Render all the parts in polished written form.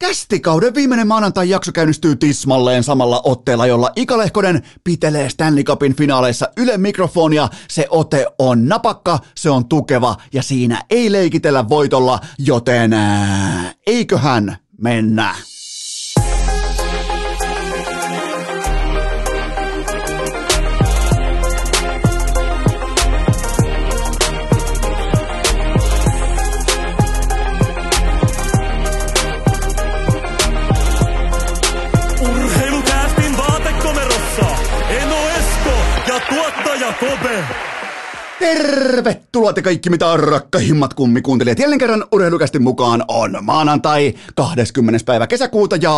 Kästikauden viimeinen maanantai-jakso käynnistyy tismalleen samalla otteella, jolla Ika Lehkonen pitelee Stanley Cupin finaaleissa Ylen mikrofonia. Se ote on napakka, se on tukeva ja siinä ei leikitellä voitolla, joten eiköhän mennä. Tervetuloa te kaikki mitä rakkahimmat kummikuuntelijat. Jälleen kerran Urheilukästin mukaan on maanantai 20. päivä kesäkuuta ja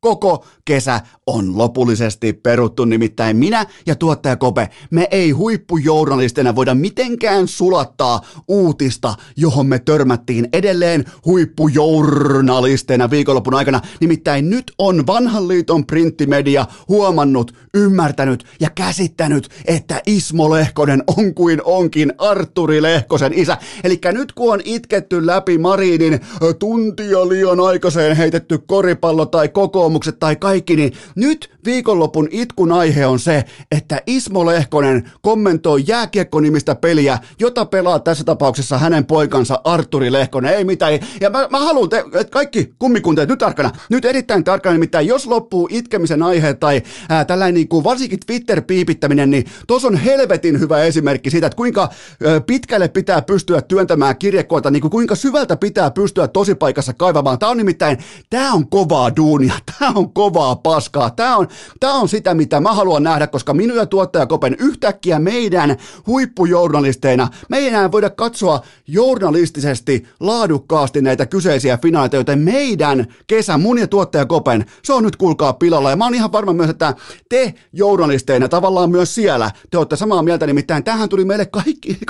koko kesä on lopullisesti peruttu, nimittäin minä ja tuottaja Kope, me ei huippujournalistina voida mitenkään sulattaa uutista, johon me törmättiin edelleen huippujournalisteina viikonlopun aikana. Nimittäin nyt on vanhan liiton printtimedia huomannut, ymmärtänyt ja käsittänyt, että Ismo Lehkonen on kuin onkin Artturi Lehkosen isä. Eli nyt kun on itketty läpi Marinin tuntia liian aikaiseen heitetty koripallo tai kokoomukset tai kaikki, niin nyt viikonlopun itkun aihe on se, että Ismo Lehkonen kommentoi jääkiekkonimistä peliä, jota pelaa tässä tapauksessa hänen poikansa Artturi Lehkonen. Ei mitään. Ja mä haluan, että kaikki kummikuntajat nyt tarkkana, nyt erittäin tarkkana, nimittäin jos loppuu itkemisen aihe tai tällainen niin kuin varsinkin Twitter-piipittäminen, niin tuossa on helvetin hyvä esimerkki siitä, että kuinka pitkälle pitää pystyä työntämään kirjekuorta, niin kuin kuinka syvältä pitää pystyä tosipaikassa kaivamaan. Tämä on nimittäin, tämä on kovaa duunia, tämä on kovaa paskaa. Tämä on sitä, mitä mä haluan nähdä, koska minun ja tuottaja Kopen yhtäkkiä meidän huippujournalisteina, me ei enää voida katsoa journalistisesti laadukkaasti näitä kyseisiä finaaleita, joten meidän kesä, mun ja tuottaja Kopen, se on nyt kuulkaa pilalla. Ja mä oon ihan varma myös, että te journalisteina tavallaan myös siellä, te olette samaa mieltä, nimittäin tämähän tuli meille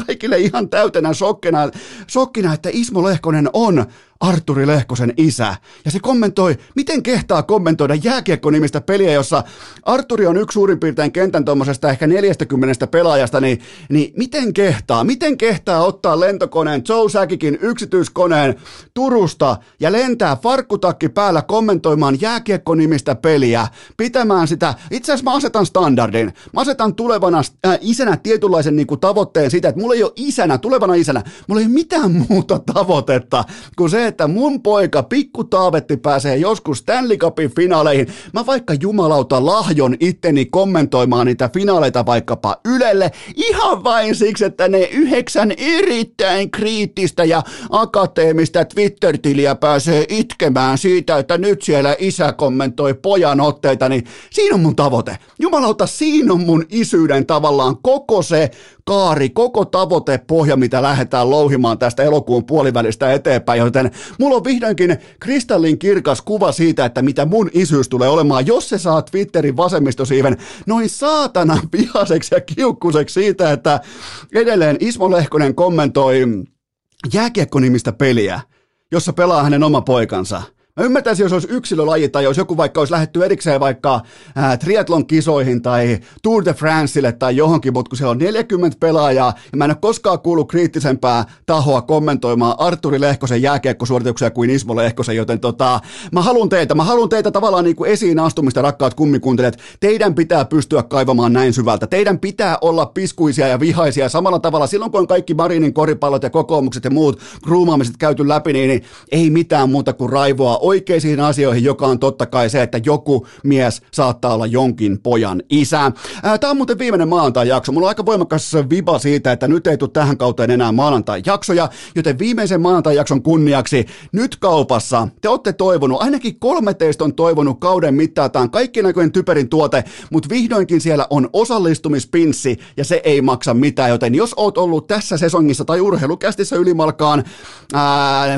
kaikille ihan täytenä shokkina, että Ismo Lehkonen on Artturi Lehkosen isä. Ja se kommentoi, miten kehtaa kommentoida jääkiekko-nimistä peliä, jossa Artturi on yksi suurin piirtein kentän tuommoisesta ehkä 40 pelaajasta, niin miten kehtaa ottaa lentokoneen, Joe Sakikin yksityiskoneen Turusta ja lentää farkkutakki päällä kommentoimaan jääkiekko-nimistä peliä, pitämään sitä. Itse asiassa mä asetan standardin. Mä asetan tulevana isänä tietynlaisen niin kuin tavoitteen siitä, että mulla ei ole tulevana isänä mitään muuta tavoitetta kuin se, että mun poika pikku taavetti pääsee joskus Stanley Cupin finaaleihin. Mä vaikka jumalauta lahjon itteni kommentoimaan niitä finaaleita vaikkapa Ylelle ihan vain siksi, että ne 9 erittäin kriittistä ja akateemista Twitter-tiliä pääsee itkemään siitä, että nyt siellä isä kommentoi pojan otteita, niin siinä on mun tavoite. Jumalauta, siinä on mun isyyden tavallaan koko se kaari, koko tavoitepohja, mitä lähdetään louhimaan tästä elokuun puolivälistä eteenpäin, joten mulla on vihdoinkin kristallin kirkas kuva siitä, että mitä mun isyys tulee olemaan, jos se saa Twitterin vasemmistosiiven noin saatanan vihaiseksi ja kiukkuseksi siitä, että edelleen Ismo Lehkonen kommentoi jääkiekkonimistä peliä, jossa pelaa hänen oma poikansa. Mä ymmärtäisin, jos olisi yksilölaji tai jos joku vaikka olisi lähdetty erikseen vaikka triathlon kisoihin tai Tour de Franceille tai johonkin, mutta kun siellä on 40 pelaajaa ja mä en ole koskaan kuullut kriittisempää tahoa kommentoimaan Artturi Lehkosen jääkiekkosuorituksia kuin Ismo Lehkosen, joten mä haluan teitä tavallaan niin kuin esiin astumista, rakkaat kummikuuntelijat. Teidän pitää pystyä kaivamaan näin syvältä. Teidän pitää olla piskuisia ja vihaisia samalla tavalla silloin, kun on kaikki Marinin koripallot ja kokoomukset ja muut kruumaamiset käyty läpi, niin ei mitään muuta kuin raivoa oikeisiin asioihin, joka on totta kai se, että joku mies saattaa olla jonkin pojan isä. Tämä on muuten viimeinen maanantai-jakso. Mulla on aika voimakas viba siitä, että nyt ei tule tähän kauteen enää maanantai-jaksoja, joten viimeisen maanantai-jakson kunniaksi nyt kaupassa te olette toivonut, ainakin 3 teistä on toivonut kauden mittaan. Tämä on kaikkien aikojen typerin tuote, mutta vihdoinkin siellä on osallistumispinssi ja se ei maksa mitään, joten jos oot ollut tässä sesongissa tai urheilukästissä ylimalkaan,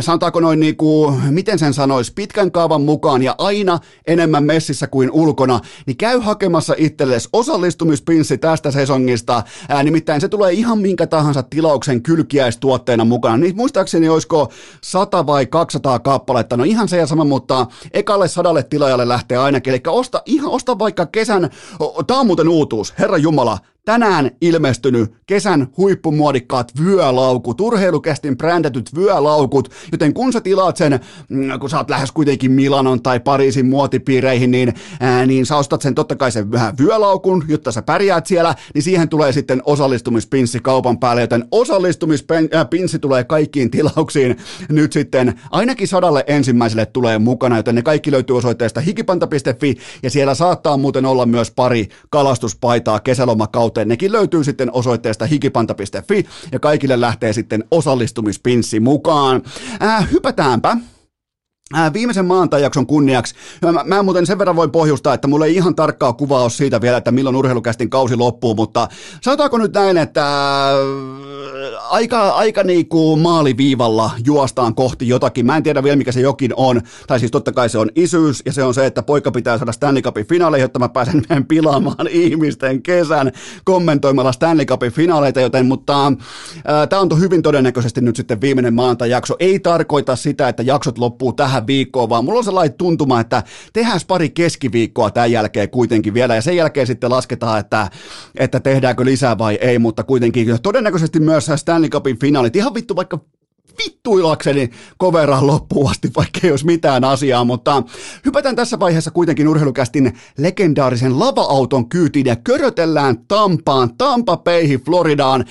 sanotaanko noin niin kuin, miten sen sanoisi, pitkän kaavan mukaan ja aina enemmän messissä kuin ulkona, niin käy hakemassa itsellesi osallistumispinssi tästä sesongista. Nimittäin se tulee ihan minkä tahansa tilauksen kylkiäistuotteena mukana. Niin muistaakseni olisiko 100 vai 200 kappaletta, no ihan se ja sama, mutta ekalle 100 tilaajalle lähtee ainakin. Eli osta vaikka kesän, tää on muuten uutuus, herra jumala. tänään ilmestynyt kesän huippumuodikkaat vyölaukut, urheilukästin brändätyt vyölaukut, joten kun sä tilaat sen, kun sä oot lähes kuitenkin Milanon tai Pariisin muotipiireihin, niin sä ostat sen totta kai sen vähän vyölaukun, jotta sä pärjäät siellä, niin siihen tulee sitten osallistumispinssi kaupan päälle, joten osallistumispinssi tulee kaikkiin tilauksiin nyt sitten, ainakin 100 ensimmäiselle tulee mukana, joten ne kaikki löytyy osoitteesta hikipanta.fi, ja siellä saattaa muuten olla myös pari kalastuspaitaa kesälomakauteen, nekin löytyy sitten osoitteesta hikipanta.fi, ja kaikille lähtee sitten osallistumispinssi mukaan. Hypätäänpä viimeisen maantai-jakson kunniaksi. Mä muuten sen verran voin pohjustaa, että mulla ei ihan tarkkaa kuvaa ole siitä vielä, että milloin urheilukästin kausi loppuu, mutta sanotaanko nyt näin, että aika niinku maaliviivalla juostaan kohti jotakin. Mä en tiedä vielä, mikä se jokin on, tai siis totta kai se on isyys, ja se on se, että poika pitää saada Stanley Cupin finaaleihin, jotta mä pääsen pilaamaan ihmisten kesän kommentoimalla Stanley Cupin finaaleita, joten mutta tää on hyvin todennäköisesti nyt sitten viimeinen maantai-jakso. Ei tarkoita sitä, että jaksot loppuu tähän viikkoa, vaan mulla on sellainen tuntuma, että tehdään pari keskiviikkoa tämän jälkeen kuitenkin vielä, ja sen jälkeen sitten lasketaan, että tehdäänkö lisää vai ei, mutta kuitenkin todennäköisesti myös Stanley Cupin finaalit, ihan vittu vaikka vittuilakseni koveraan loppuun asti, vaikka ei olisi mitään asiaa, mutta hypätään tässä vaiheessa kuitenkin urheilukästin legendaarisen lava-auton kyytiin ja körötellään Tampaan, Tampapeihin, Floridaan.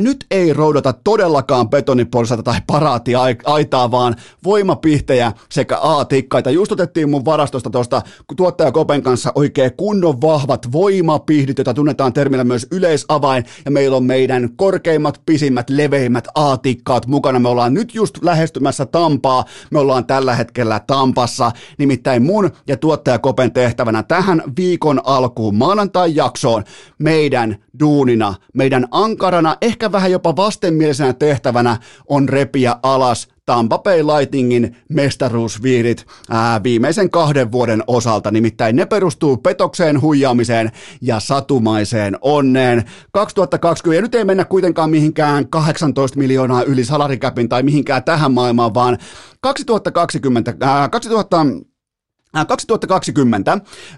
Nyt ei roudata todellakaan betonipolsata tai paraatiaitaa, vaan voimapihtejä sekä aatikkaita. Just otettiin mun varastosta tuosta tuottaja Kopen kanssa oikein kunnon vahvat voimapihdit, joita tunnetaan termillä myös yleisavain, ja meillä on meidän korkeimmat, pisimmät, leveimmät aatikkaat mukana. Me ollaan nyt just lähestymässä Tampaa, me ollaan tällä hetkellä Tampassa, nimittäin mun ja tuottaja Kopen tehtävänä tähän viikon alkuun maanantai-jaksoon meidän duunina, meidän ankarana, ehkä vähän jopa vastenmielisenä tehtävänä on repiä alas Tampa Bay Lightningin mestaruusviirit viimeisen 2 vuoden osalta, nimittäin ne perustuu petokseen, huijaamiseen ja satumaiseen onneen. 2020, ja nyt ei mennä kuitenkaan mihinkään 18 miljoonaa yli salarikäpin tai mihinkään tähän maailmaan, vaan 2020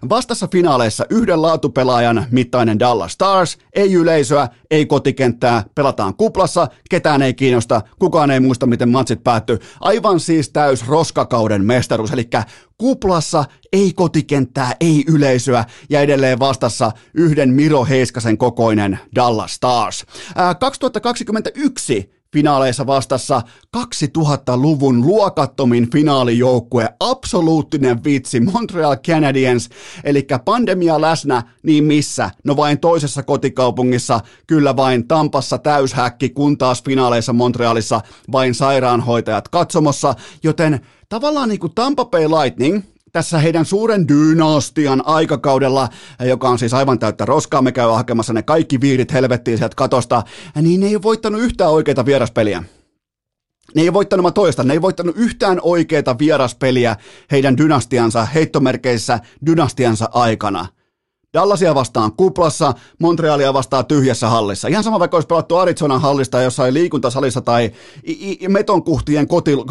vastassa finaaleissa yhden laatupelaajan mittainen Dallas Stars, ei yleisöä, ei kotikenttää, pelataan kuplassa, ketään ei kiinnosta, kukaan ei muista miten matsit päättyy, aivan siis täys roskakauden mestaruus, eli kuplassa, ei kotikenttää, ei yleisöä ja edelleen vastassa yhden Miro Heiskasen kokoinen Dallas Stars. 2021 finaaleissa vastassa 2000-luvun luokattomin finaalijoukkue, absoluuttinen vitsi, Montreal Canadiens, eli pandemia läsnä, niin missä? No vain toisessa kotikaupungissa, kyllä vain Tampassa täyshäkki, kun taas finaaleissa Montrealissa vain sairaanhoitajat katsomossa, joten tavallaan niin kuin Tampa Bay Lightning, tässä heidän suuren dynastian aikakaudella, joka on siis aivan täyttä roskaa, me käy hakemassa ne kaikki viirit helvettiin sieltä katosta, niin ne ei ole voittanut yhtään oikeita vieraspeliä. Ne ei voittanut yhtään oikeita vieraspeliä heidän dynastiansa, heittomerkeissä dynastiansa aikana. Dallasia vastaan kuplassa, Montrealia vastaan tyhjässä hallissa. Ihan sama vaikka olisi pelattu Arizonan hallista jossain liikuntasalissa tai metonkuhtien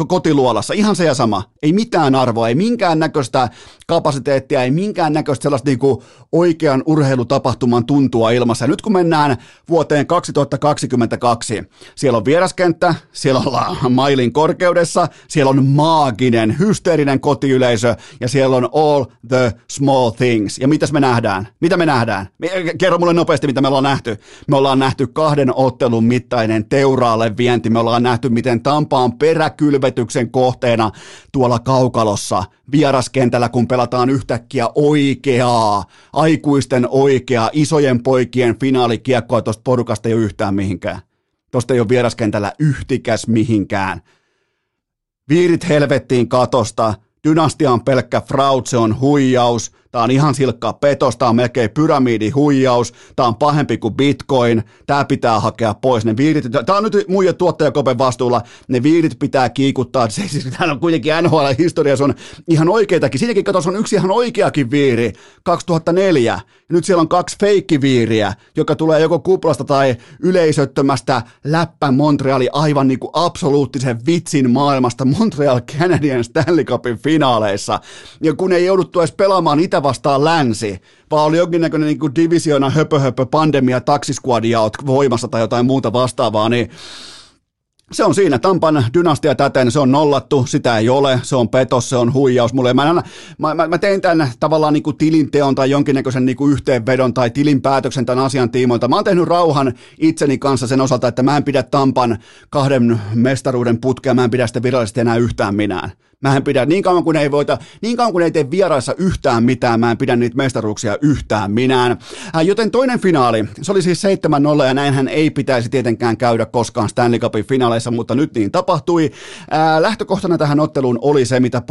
kotiluolassa. Ihan se ja sama. Ei mitään arvoa, ei minkään näköistä kapasiteettia, ei minkään näköistä sellaista niinku oikean urheilutapahtuman tuntua ilmassa. Ja nyt kun mennään vuoteen 2022, siellä on vieraskenttä, siellä ollaan mailin korkeudessa, siellä on maaginen, hysteerinen kotiyleisö ja siellä on all the small things. Ja mitäs me nähdään? Mitä me nähdään? Kerro mulle nopeasti, mitä me ollaan nähty. Me ollaan nähty 2 ottelun mittainen teuraalle vienti. Me ollaan nähty, miten Tampa on peräkylvetyksen kohteena tuolla kaukalossa vieraskentällä, kun pelataan yhtäkkiä oikeaa, aikuisten oikeaa, isojen poikien finaalikiekkoa. Tuosta porukasta ei ole yhtään mihinkään. Tuosta ei ole vieraskentällä yhtikäs mihinkään. Viirit helvettiin katosta. Dynastia on pelkkä fraud, se on huijaus, tämä on ihan silkkaa petos, tämä on melkein pyramidihuijaus, tämä on pahempi kuin bitcoin, tämä pitää hakea pois, ne viirit, tämä on nyt muiden tuottajakopen vastuulla, ne viirit pitää kiikuttaa, siis tämä on kuitenkin NHL-historiassa on ihan oikeitakin, siinäkin katos on yksi ihan oikeakin viiri, 2004, ja nyt siellä on 2 feikkiviiriä, joka tulee joko kuplasta tai yleisöttömästä läppä Montreali aivan niin kuin absoluuttisen vitsin maailmasta, Montreal Canadiens Stanley Cupin finaaleissa, ja kun ei jouduttu edes pelaamaan itä vastaan länsi, vaan oli jonkinnäköinen niin kuin divisioona höpö pandemia taksiskuadia voimassa tai jotain muuta vastaavaa, niin se on siinä. Tampan dynastia täten, se on nollattu, sitä ei ole, se on petos, se on huijaus. Mä tein tämän tavallaan niin kuin tilinteon tai jonkinnäköisen niin kuin yhteenvedon tai tilinpäätöksen tämän asian tiimoilta. Mä oon tehnyt rauhan itseni kanssa sen osalta, että mä en pidä Tampan 2 mestaruuden putkea, mä en pidä sitä virallisesti enää yhtään minään. Mä en pidä, niin kauan kun ei tee vieraissa yhtään mitään, mä en pidä niitä mestaruuksia yhtään minään. Joten toinen finaali, se oli siis 7-0 ja näinhän ei pitäisi tietenkään käydä koskaan Stanley Cupin finaaleissa, mutta nyt niin tapahtui. Lähtökohtana tähän otteluun oli se, mitä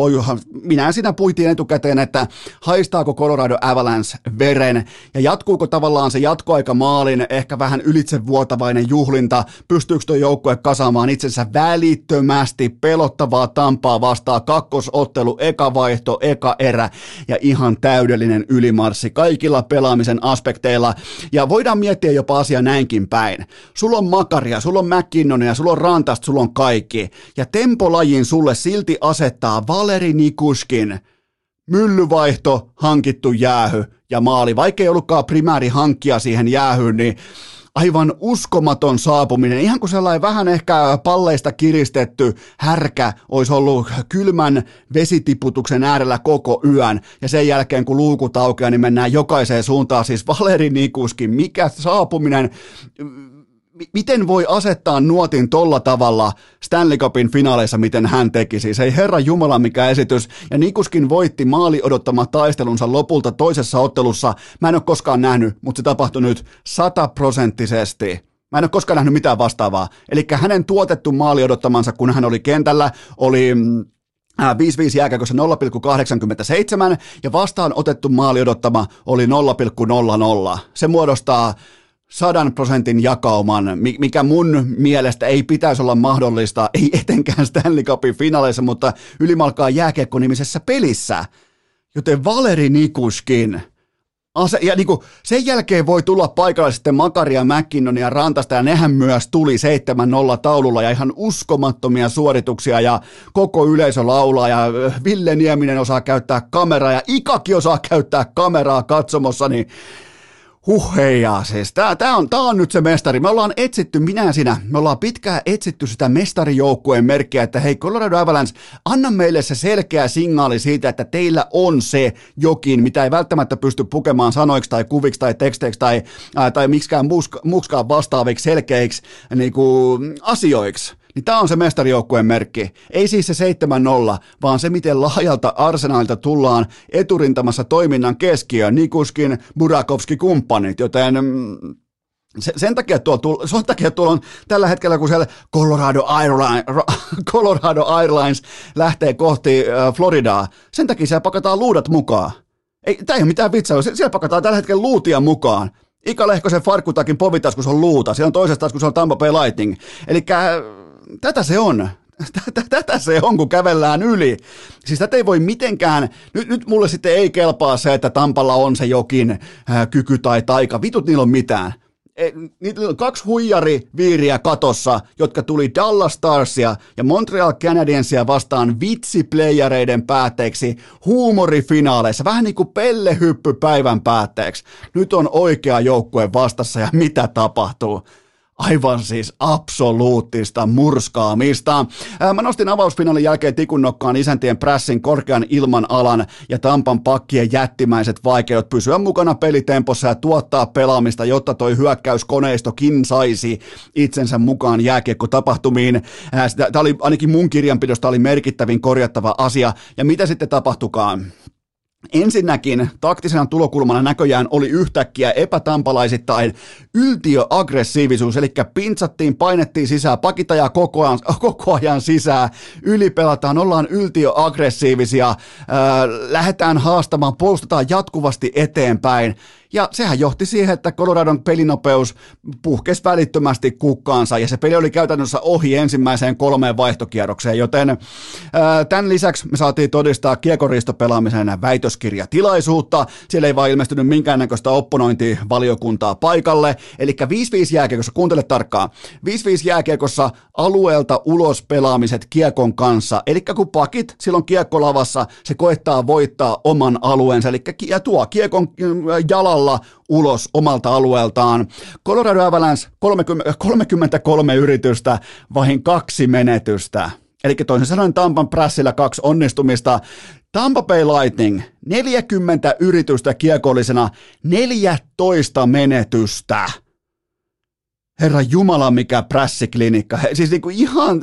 minä siinä puitiin etukäteen, että haistaako Colorado Avalanche veren ja jatkuuko tavallaan se jatkoaikamaalin ehkä vähän ylitsevuotavainen juhlinta, pystyykö tuo joukkue kasaamaan itsensä välittömästi pelottavaa Tampaa vastaan. Kakkosottelu, eka vaihto, eka erä ja ihan täydellinen ylimarssi kaikilla pelaamisen aspekteilla. Ja voidaan miettiä jopa asia näinkin päin. Sulla on Makaria, sulla on McKinnonia, sulla on Rantasta, sulla on kaikki. Ja tempolajin sulle silti asettaa Valeri Nikuskin myllyvaihto, hankittu jäähy ja maali. Vaikka ei ollutkaan primäärihankkia siihen jäähyyn, niin aivan uskomaton saapuminen, ihan kuin sellainen vähän ehkä palleista kiristetty härkä olisi ollut kylmän vesitiputuksen äärellä koko yön. Ja sen jälkeen kun luukut aukeaa, niin mennään jokaiseen suuntaan, siis Valeri Nikuskin, mikä saapuminen, miten voi asettaa nuotin tolla tavalla Stanley Cupin finaaleissa, miten hän teki. Siis ei herran jumala mikä esitys. Ja Nikuskin voitti maali odottama taistelunsa lopulta toisessa ottelussa. Mä en ole koskaan nähnyt, mutta se tapahtui nyt 100%. Mä en ole koskaan nähnyt mitään vastaavaa. Eli hänen tuotettu maali odottamansa, kun hän oli kentällä, oli 5-5 jääkäkössä 0,87 ja vastaan otettu maali odottama oli 0,00. Se muodostaa 100% jakauman, mikä mun mielestä ei pitäisi olla mahdollista, ei etenkään Stanley Cupin finaaleissa, mutta ylimalkaa jääkiekko-nimisessä pelissä. Joten Valeri Nikuskin, ja niin kuin sen jälkeen voi tulla paikalle sitten Makaria, McKinnonia, Rantasta, ja nehän myös tuli 7-0 taululla, ja ihan uskomattomia suorituksia, ja koko yleisö laulaa, ja Ville Nieminen osaa käyttää kameraa, ja Ikakin osaa käyttää kameraa katsomossa, niin huhheijaa, siis tää on nyt se mestari. Me ollaan etsitty, minä sinä, me ollaan pitkään etsitty sitä mestarijoukkueen merkkiä, että hei Colorado Avalanche, anna meille se selkeä signaali siitä, että teillä on se jokin, mitä ei välttämättä pysty pukemaan sanoiksi tai kuviksi tai teksteiksi tai miksikään muukskaan vastaaviksi selkeiksi niin kuin asioiksi. Niin tämä on se mestarijoukkueen merkki. Ei siis se 7-0, vaan se, miten laajalta Arsenalilta tullaan eturintamassa toiminnan keskiöön, Nikuskin, Burakovski-kumppanit, joten sen takia tuolla on tällä hetkellä, kun siellä Colorado Airlines lähtee kohti Floridaa, sen takia siellä pakataan luudat mukaan. Tämä ei ole mitään vitsailua, siellä pakataan tällä hetkellä luutia mukaan. Ika Lehkosen farkkutakin povitaskus on luuta, siellä on toisessa taskussa on Tampa Bay Lightning, elikkä tätä se on. Tätä se on, kun kävellään yli. Siis tätä ei voi mitenkään, nyt mulle sitten ei kelpaa se, että Tampalla on se jokin kyky tai taika. Vitut niillä on mitään. Niillä on 2 huijariviiriä katossa, jotka tuli Dallas Starsia ja Montreal Canadiensia vastaan vitsiplayereiden päätteeksi huumorifinaaleissa. Vähän niin kuin pellehyppy päivän päätteeksi. Nyt on oikea joukkue vastassa ja mitä tapahtuu? Aivan siis absoluuttista murskaamista. Mä nostin avausfinaalin jälkeen tikunnokkaan isäntien prässin korkean ilmanalan ja Tampan pakkien jättimäiset vaikeudet pysyä mukana pelitempossa ja tuottaa pelaamista, jotta toi hyökkäyskoneistokin saisi itsensä mukaan jääkiekkotapahtumiin. Tämä oli ainakin mun kirjanpidosta oli merkittävin korjattava asia. Ja mitä sitten tapahtukaan? Ensinnäkin taktisena tulokulmana näköjään oli yhtäkkiä epätampalaisittain yltiöaggressiivisuus, eli pintsattiin, painettiin sisään, pakitajaa koko ajan sisään, ylipelataan, ollaan yltiöaggressiivisia, lähdetään haastamaan, puolustetaan jatkuvasti eteenpäin. Ja sehän johti siihen, että Coloradon pelinopeus puhkesi välittömästi kukkaansa ja se peli oli käytännössä ohi ensimmäiseen 3 vaihtokierrokseen, joten tämän lisäksi me saatiin todistaa kiekoristopelaamisen väitöskirjatilaisuutta. Siellä ei vaan ilmestynyt minkäännäköistä opponointivaliokuntaa paikalle. Eli 5-5 jääkiekossa, kuuntele tarkkaan, 5-5 jääkiekossa alueelta ulos pelaamiset kiekon kanssa. Eli kun pakit silloin kiekkolavassa, se koettaa voittaa oman alueensa, eli tuo kiekon jalalla ulos omalta alueeltaan. Colorado Avalanche 33 yritystä, vain 2 menetystä. Eli toisin sanoen Tampan prässillä 2 onnistumista. Tampa Bay Lightning 40 yritystä kiekollisena, 14 menetystä. Herra Jumala, mikä prässiklinikka. Siis niinku ihan...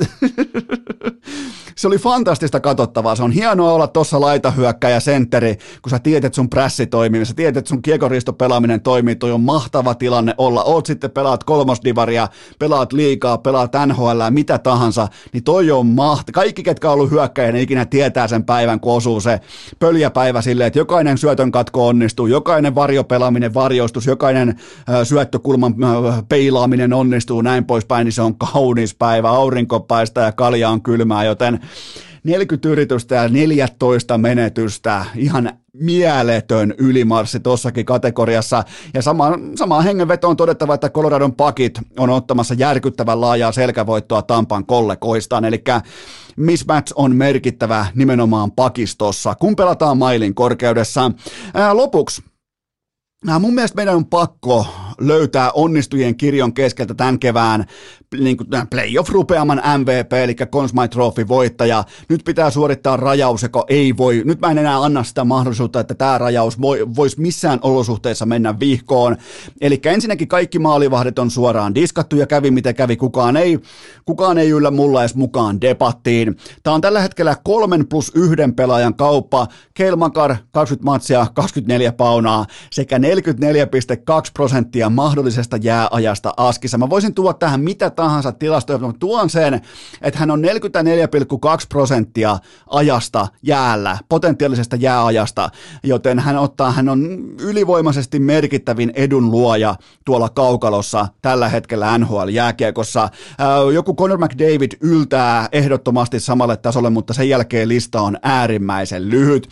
Se oli fantastista katsottavaa. Se on hienoa olla tuossa laitahyökkäjä sentteri, kun sä tiedät, että sun prässi toimii, sä tiedät, että sun kiekoristopelaaminen toimii. Toi on mahtava tilanne olla. Oot sitten pelaat kolmosdivaria, pelaat liigaa, pelaat NHL, mitä tahansa, niin toi on mahtava. Kaikki, ketkä on ollut hyökkäjä, ne ikinä tietää sen päivän, kun osuu se pöljäpäivä silleen, että jokainen syötön katko onnistuu, jokainen varjopelaaminen, varjostus, jokainen syöttökulman peilaaminen onnistuu, näin poispäin, niin se on kaunis päivä. Aurinko paistaa ja kalja on kylmää, joten 40 yritystä ja 14 menetystä, ihan mieletön ylimarssi tuossakin kategoriassa. Ja samaan hengenvetoon todettava, että Coloradon pakit on ottamassa järkyttävän laajaa selkävoittoa Tampan kollegoistaan, eli mismatch on merkittävä nimenomaan pakistossa, kun pelataan mailin korkeudessa. Lopuksi, mun mielestä meidän on pakko löytää onnistujien kirjon keskeltä tämän kevään niin kuin playoff-rupeaman MVP, eli Conn Smythe Trophy-voittaja. Nyt pitää suorittaa rajaus, joka ei voi. Nyt mä en enää anna sitä mahdollisuutta, että tämä rajaus voisi missään olosuhteessa mennä vihkoon. Eli ensinnäkin kaikki maalivahdit on suoraan diskattu ja kävi miten kävi. Kukaan ei yllä mulla edes mukaan debattiin. Tämä on tällä hetkellä 3+1 pelaajan kauppa. Cale Makar 20 matsia, 24 paunaa sekä 44,2% mahdollisesta jääajasta askissa. Mä voisin tuoda tähän mitä tahansa tilastoja, mutta tuon sen, että hän on 44,2% ajasta jäällä, potentiaalisesta jääajasta, joten hän on ylivoimaisesti merkittävin edunluoja tuolla kaukalossa tällä hetkellä NHL-jääkiekossa. Joku Connor McDavid yltää ehdottomasti samalle tasolle, mutta sen jälkeen lista on äärimmäisen lyhyt.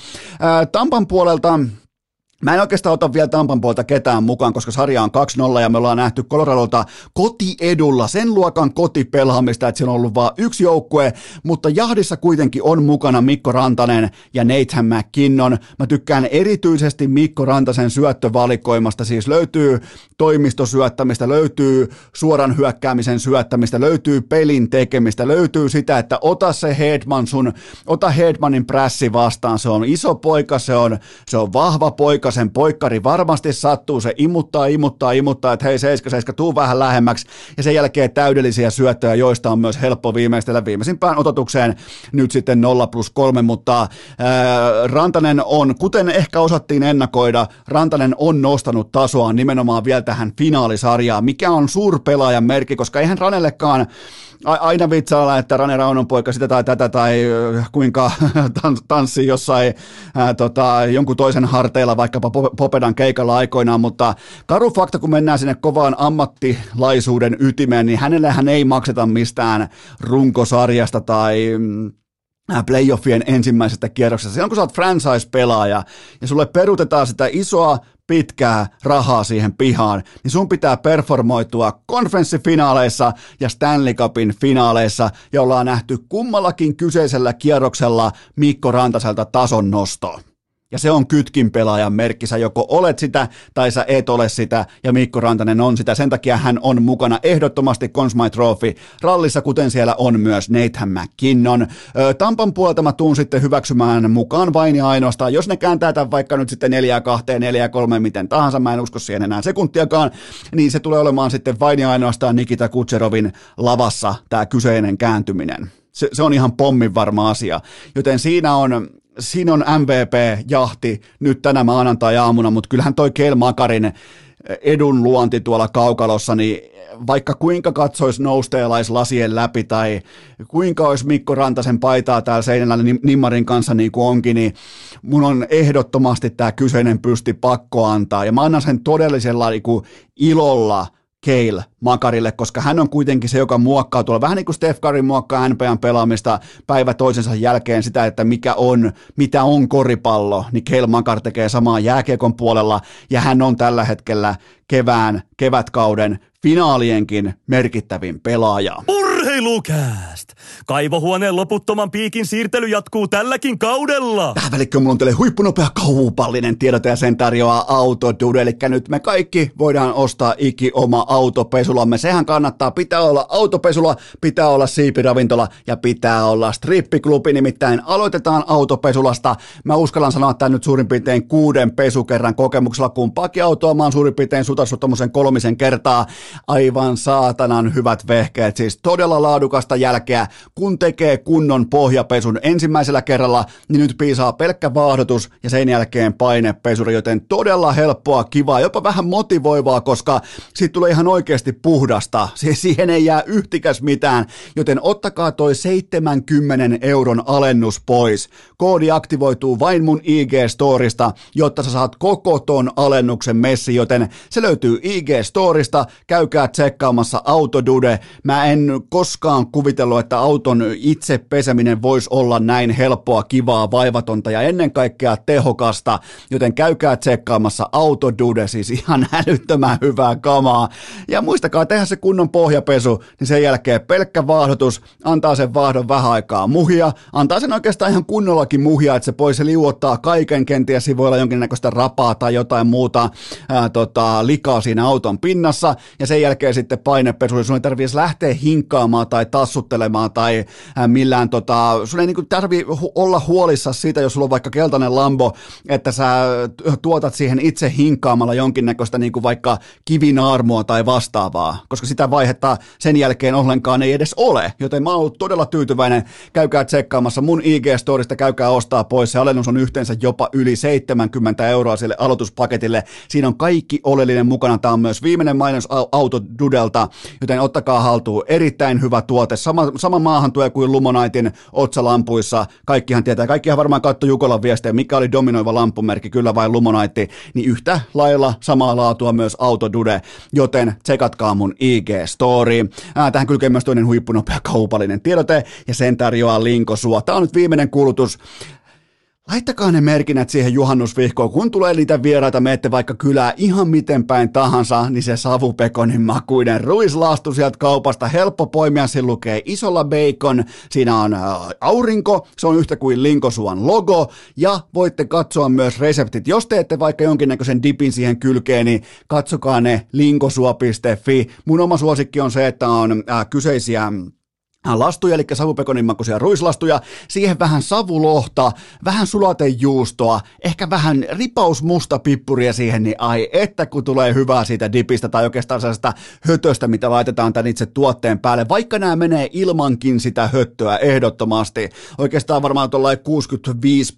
Tampan puolelta mä en oikeastaan ota vielä Tampan puolta ketään mukaan, koska sarja on 2-0 ja me ollaan nähty Coloradolta kotiedulla sen luokan kotipelaamista, että siinä on ollut vaan yksi joukkue, mutta jahdissa kuitenkin on mukana Mikko Rantanen ja Nathan McKinnon. Mä tykkään erityisesti Mikko Rantasen syöttövalikoimasta, siis löytyy toimistosyöttämistä, löytyy suoran hyökkäämisen syöttämistä, löytyy pelin tekemistä, löytyy sitä, että ota Hedmanin prässi vastaan, se on iso poika, se on vahva poika, sen poikkari varmasti sattuu, se imuttaa, että hei 7, tuu vähän lähemmäksi, ja sen jälkeen täydellisiä syöttöjä, joista on myös helppo viimeistellä viimeisimpään ototukseen nyt sitten 0+3, mutta Rantanen on, kuten ehkä osattiin ennakoida, Rantanen on nostanut tasoa nimenomaan vielä tähän finaalisarjaan, mikä on suurpelaajan merkki, koska eihän Ranellekaan aina vitsailla, että Rane Raunon poika sitä tai tätä tai kuinka tanssii jossain jonkun toisen harteilla, vaikkapa Popedan keikalla aikoinaan, mutta karu fakta, kun mennään sinne kovaan ammattilaisuuden ytimeen, niin hänellähän ei makseta mistään runkosarjasta tai playoffien ensimmäisestä kierroksesta. Silloin kun sä oot franchise-pelaaja ja sulle peruutetaan sitä isoa pitkää rahaa siihen pihaan, niin sun pitää performoitua konferenssifinaaleissa ja Stanley Cupin finaaleissa, ja ollaan nähty kummallakin kyseisellä kierroksella Mikko Rantaselta tason nosto. Ja se on kytkin pelaajan merkki, sä joko olet sitä tai sä et ole sitä, ja Mikko Rantanen on sitä, sen takia hän on mukana ehdottomasti Conn Smythe Trophy-rallissa, kuten siellä on myös Nathan McKinnon. Tampan puolelta mä tuun sitten hyväksymään mukaan vain ja ainoastaan, jos ne kääntää tämän vaikka nyt sitten 4-2, 4-3, miten tahansa, mä en usko siihen enää sekuntiakaan, niin se tulee olemaan sitten vain ja ainoastaan Nikita Kutserovin lavassa tämä kyseinen kääntyminen. Se on ihan pommin varma asia, joten siinä on MVP-jahti nyt tänä maanantai-aamuna, mutta kyllähän toi Cale Makarin edunluonti tuolla kaukalossa, niin vaikka kuinka katsoisi Nousteelaislasien läpi tai kuinka olisi Mikko Rantasen paitaa täällä seinällä Nimmarin kanssa niin kuin onkin, niin mun on ehdottomasti tämä kyseinen pysti pakko antaa. Ja mä annan sen todellisella niin kuin ilolla Cale Makarille, koska hän on kuitenkin se, joka muokkaa tuolla. Vähän niin kuin Steph Curry muokkaa NBAn pelaamista päivä toisensa jälkeen sitä, että mitä on koripallo, niin Cale Makar tekee samaa jääkiekon puolella, ja hän on tällä hetkellä kevätkauden finaalienkin merkittävin pelaaja. Urheilukääst! Kaivohuoneen loputtoman piikin siirtely jatkuu tälläkin kaudella. Tähän välikköön mulla on teille huippunopea kaupallinen tiedote ja sen tarjoaa Autodude. Eli nyt me kaikki voidaan ostaa iki oma autopesulamme. Sehän kannattaa. Pitää olla autopesula, pitää olla siipiravintola ja pitää olla strippiklubi. Nimittäin aloitetaan autopesulasta. Mä uskallan sanoa tämän nyt suurin piirtein 6 pesukerran kokemuksella. Kumpaakin autoa mä oon suurin piirtein sutassut tommosen 3 kertaa. Aivan saatanan hyvät vehkeet, siis todella laadukasta jälkeä, kun tekee kunnon pohjapesun ensimmäisellä kerralla, niin nyt piisaa pelkkä vaahdotus ja sen jälkeen painepesuri, joten todella helppoa, kivaa, jopa vähän motivoivaa, koska siitä tulee ihan oikeasti puhdasta, siihen ei jää yhtikäs mitään, joten ottakaa toi 70 € alennus pois. Koodi aktivoituu vain mun IG-storista, jotta sä saat koko ton alennuksen messi, joten se löytyy IG-storista, käykää tsekkaamassa Autodude. Mä en koskaan kuvitellut, että auton itse peseminen voisi olla näin helppoa, kivaa, vaivatonta ja ennen kaikkea tehokasta, joten käykää tsekkaamassa Autodude, siis ihan älyttömän hyvää kamaa. Ja muistakaa tehdä se kunnon pohjapesu, niin sen jälkeen pelkkä vaahdotus, antaa sen vaahdon vähän aikaa muhia, antaa sen oikeastaan ihan kunnollakin muhia, että se pois liuottaa kaiken, kenties siinä voi olla jonkinnäköistä rapaa tai jotain muuta likaa siinä auton pinnassa. Ja sen jälkeen sitten painepesu, sun ei tarvitse lähteä hinkkaamaan tai tassuttelemaan tai millään, sun ei niin kuin tarvitse olla huolissa siitä, jos sulla on vaikka keltainen Lambo, että sä tuotat siihen itse hinkkaamalla jonkinnäköistä niin kuin vaikka kivinaarmua tai vastaavaa, koska sitä vaihetta sen jälkeen ollenkaan ei edes ole, joten mä oon ollut todella tyytyväinen, käykää tsekkaamassa mun IG-storista, käykää ostaa pois, se alennus on yhteensä jopa yli 70 € sille aloituspaketille, siinä on kaikki oleellinen mukana, tää on myös viimeinen mainos Autodudelta, joten ottakaa haltuun, erittäin hyvä tuote, sama maahan tuo kuin Lumonaitin otsalampuissa, kaikkihan tietää, kaikkihan varmaan katsoi Jukolan viestejä, mikä oli dominoiva lampumerkki, kyllä vain Lumonaitti, niin yhtä lailla samaa laatua myös Autodude, joten tsekatkaa mun IG-story. Tähän kylkee myös toinen huippunopea kaupallinen tiedote, ja sen tarjoaa Linkosuo. Tää on nyt viimeinen kulutus. Laittakaa ne merkinnät siihen juhannusvihkoon, kun tulee niitä vieraita, menette vaikka kylää ihan miten päin tahansa, niin se savupekonin makuinen ruislaastu sieltä kaupasta, helppo poimia, se lukee isolla bacon, siinä on aurinko, se on yhtä kuin Linkosuon logo, ja voitte katsoa myös reseptit, jos teette vaikka jonkinnäköisen dipin siihen kylkeen, niin katsokaa ne linkosuo.fi, mun oma suosikki on se, että on kyseisiä lastuja, eli savupekonin makuisia ruislastuja, siihen vähän savulohta, vähän sulatejuustoa, ehkä vähän ripaus musta pippuria siihen, niin ai että kun tulee hyvää siitä dipistä tai oikeastaan sellaista hötöstä, mitä laitetaan tämän itse tuotteen päälle, vaikka nämä menee ilmankin sitä höttöä ehdottomasti. Oikeastaan varmaan tuollainen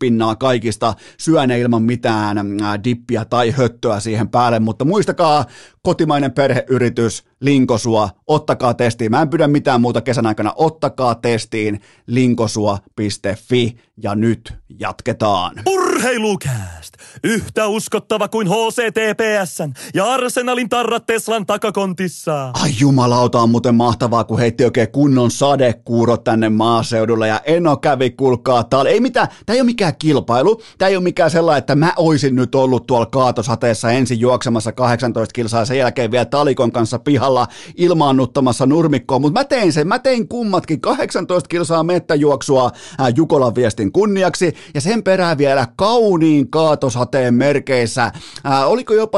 65% kaikista syö ne ilman mitään dippiä tai höttöä siihen päälle, mutta muistakaa, kotimainen perheyritys, Linkosuo, ottakaa testiin. Mä en pyydä mitään muuta kesän aikana, ottakaa testiin linkosuo.fi ja nyt jatketaan. Urheilukääst! Yhtä uskottava kuin HCTPSn ja Arsenalin tarrat Teslan takakontissa. Ai jumalauta, on muuten mahtavaa, kun heitti oikein kunnon sadekuuro tänne maaseudulle ja Eno kävi, kulkaa täällä. Ei mitään, tää ei ole mikään kilpailu, tää ei ole mikään sellainen, että mä oisin nyt ollut tuolla kaatosateessa ensin juoksemassa 18 kilsaa, sen jälkeen vielä Talikon kanssa pihalla ilmaannuttamassa nurmikkoon, mutta mä tein kummatkin 18 kilsaa mettäjuoksua Jukolan viestin kunniaksi ja sen perään vielä kauniin kaatosateen merkeissä. Oliko jopa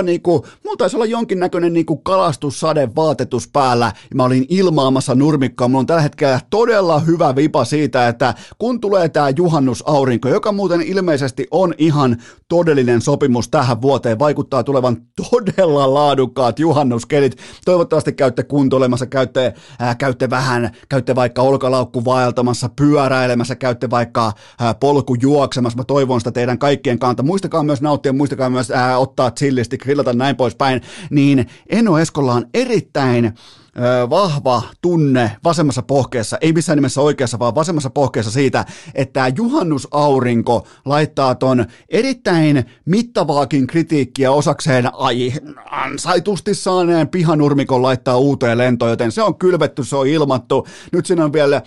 mulla taisi olla jonkinnäköinen kalastussade vaatetus päällä ja mä olin ilmaamassa nurmikkoa. Mulla on tällä hetkellä todella hyvä vipa siitä, että kun tulee tää juhannusaurinko, joka muuten ilmeisesti on ihan todellinen sopimus tähän vuoteen, vaikuttaa tulevan todella laadukkaat juhannuskelit. Toivottavasti käytte kuntoilemassa, käytte vaikka olkalaukku vaeltamassa, pyöräilemässä, käytte vaikka polkujuoksemassa. Mä toivon sitä teidän kaikkien kannalta. Muistakaa myös nauttia, muistakaa myös ottaa chillisti, grillata näin poispäin. Niin Eno Eskolla on erittäin vahva tunne vasemmassa pohkeessa, ei missään nimessä oikeassa, vaan vasemmassa pohkeessa siitä, että tämä juhannusaurinko laittaa ton erittäin mittavaakin kritiikkiä osakseen ansaitusti saaneen pihanurmikon laittaa uuteen lentoon, joten se on kylvetty, se on ilmattu. Nyt siinä on vielä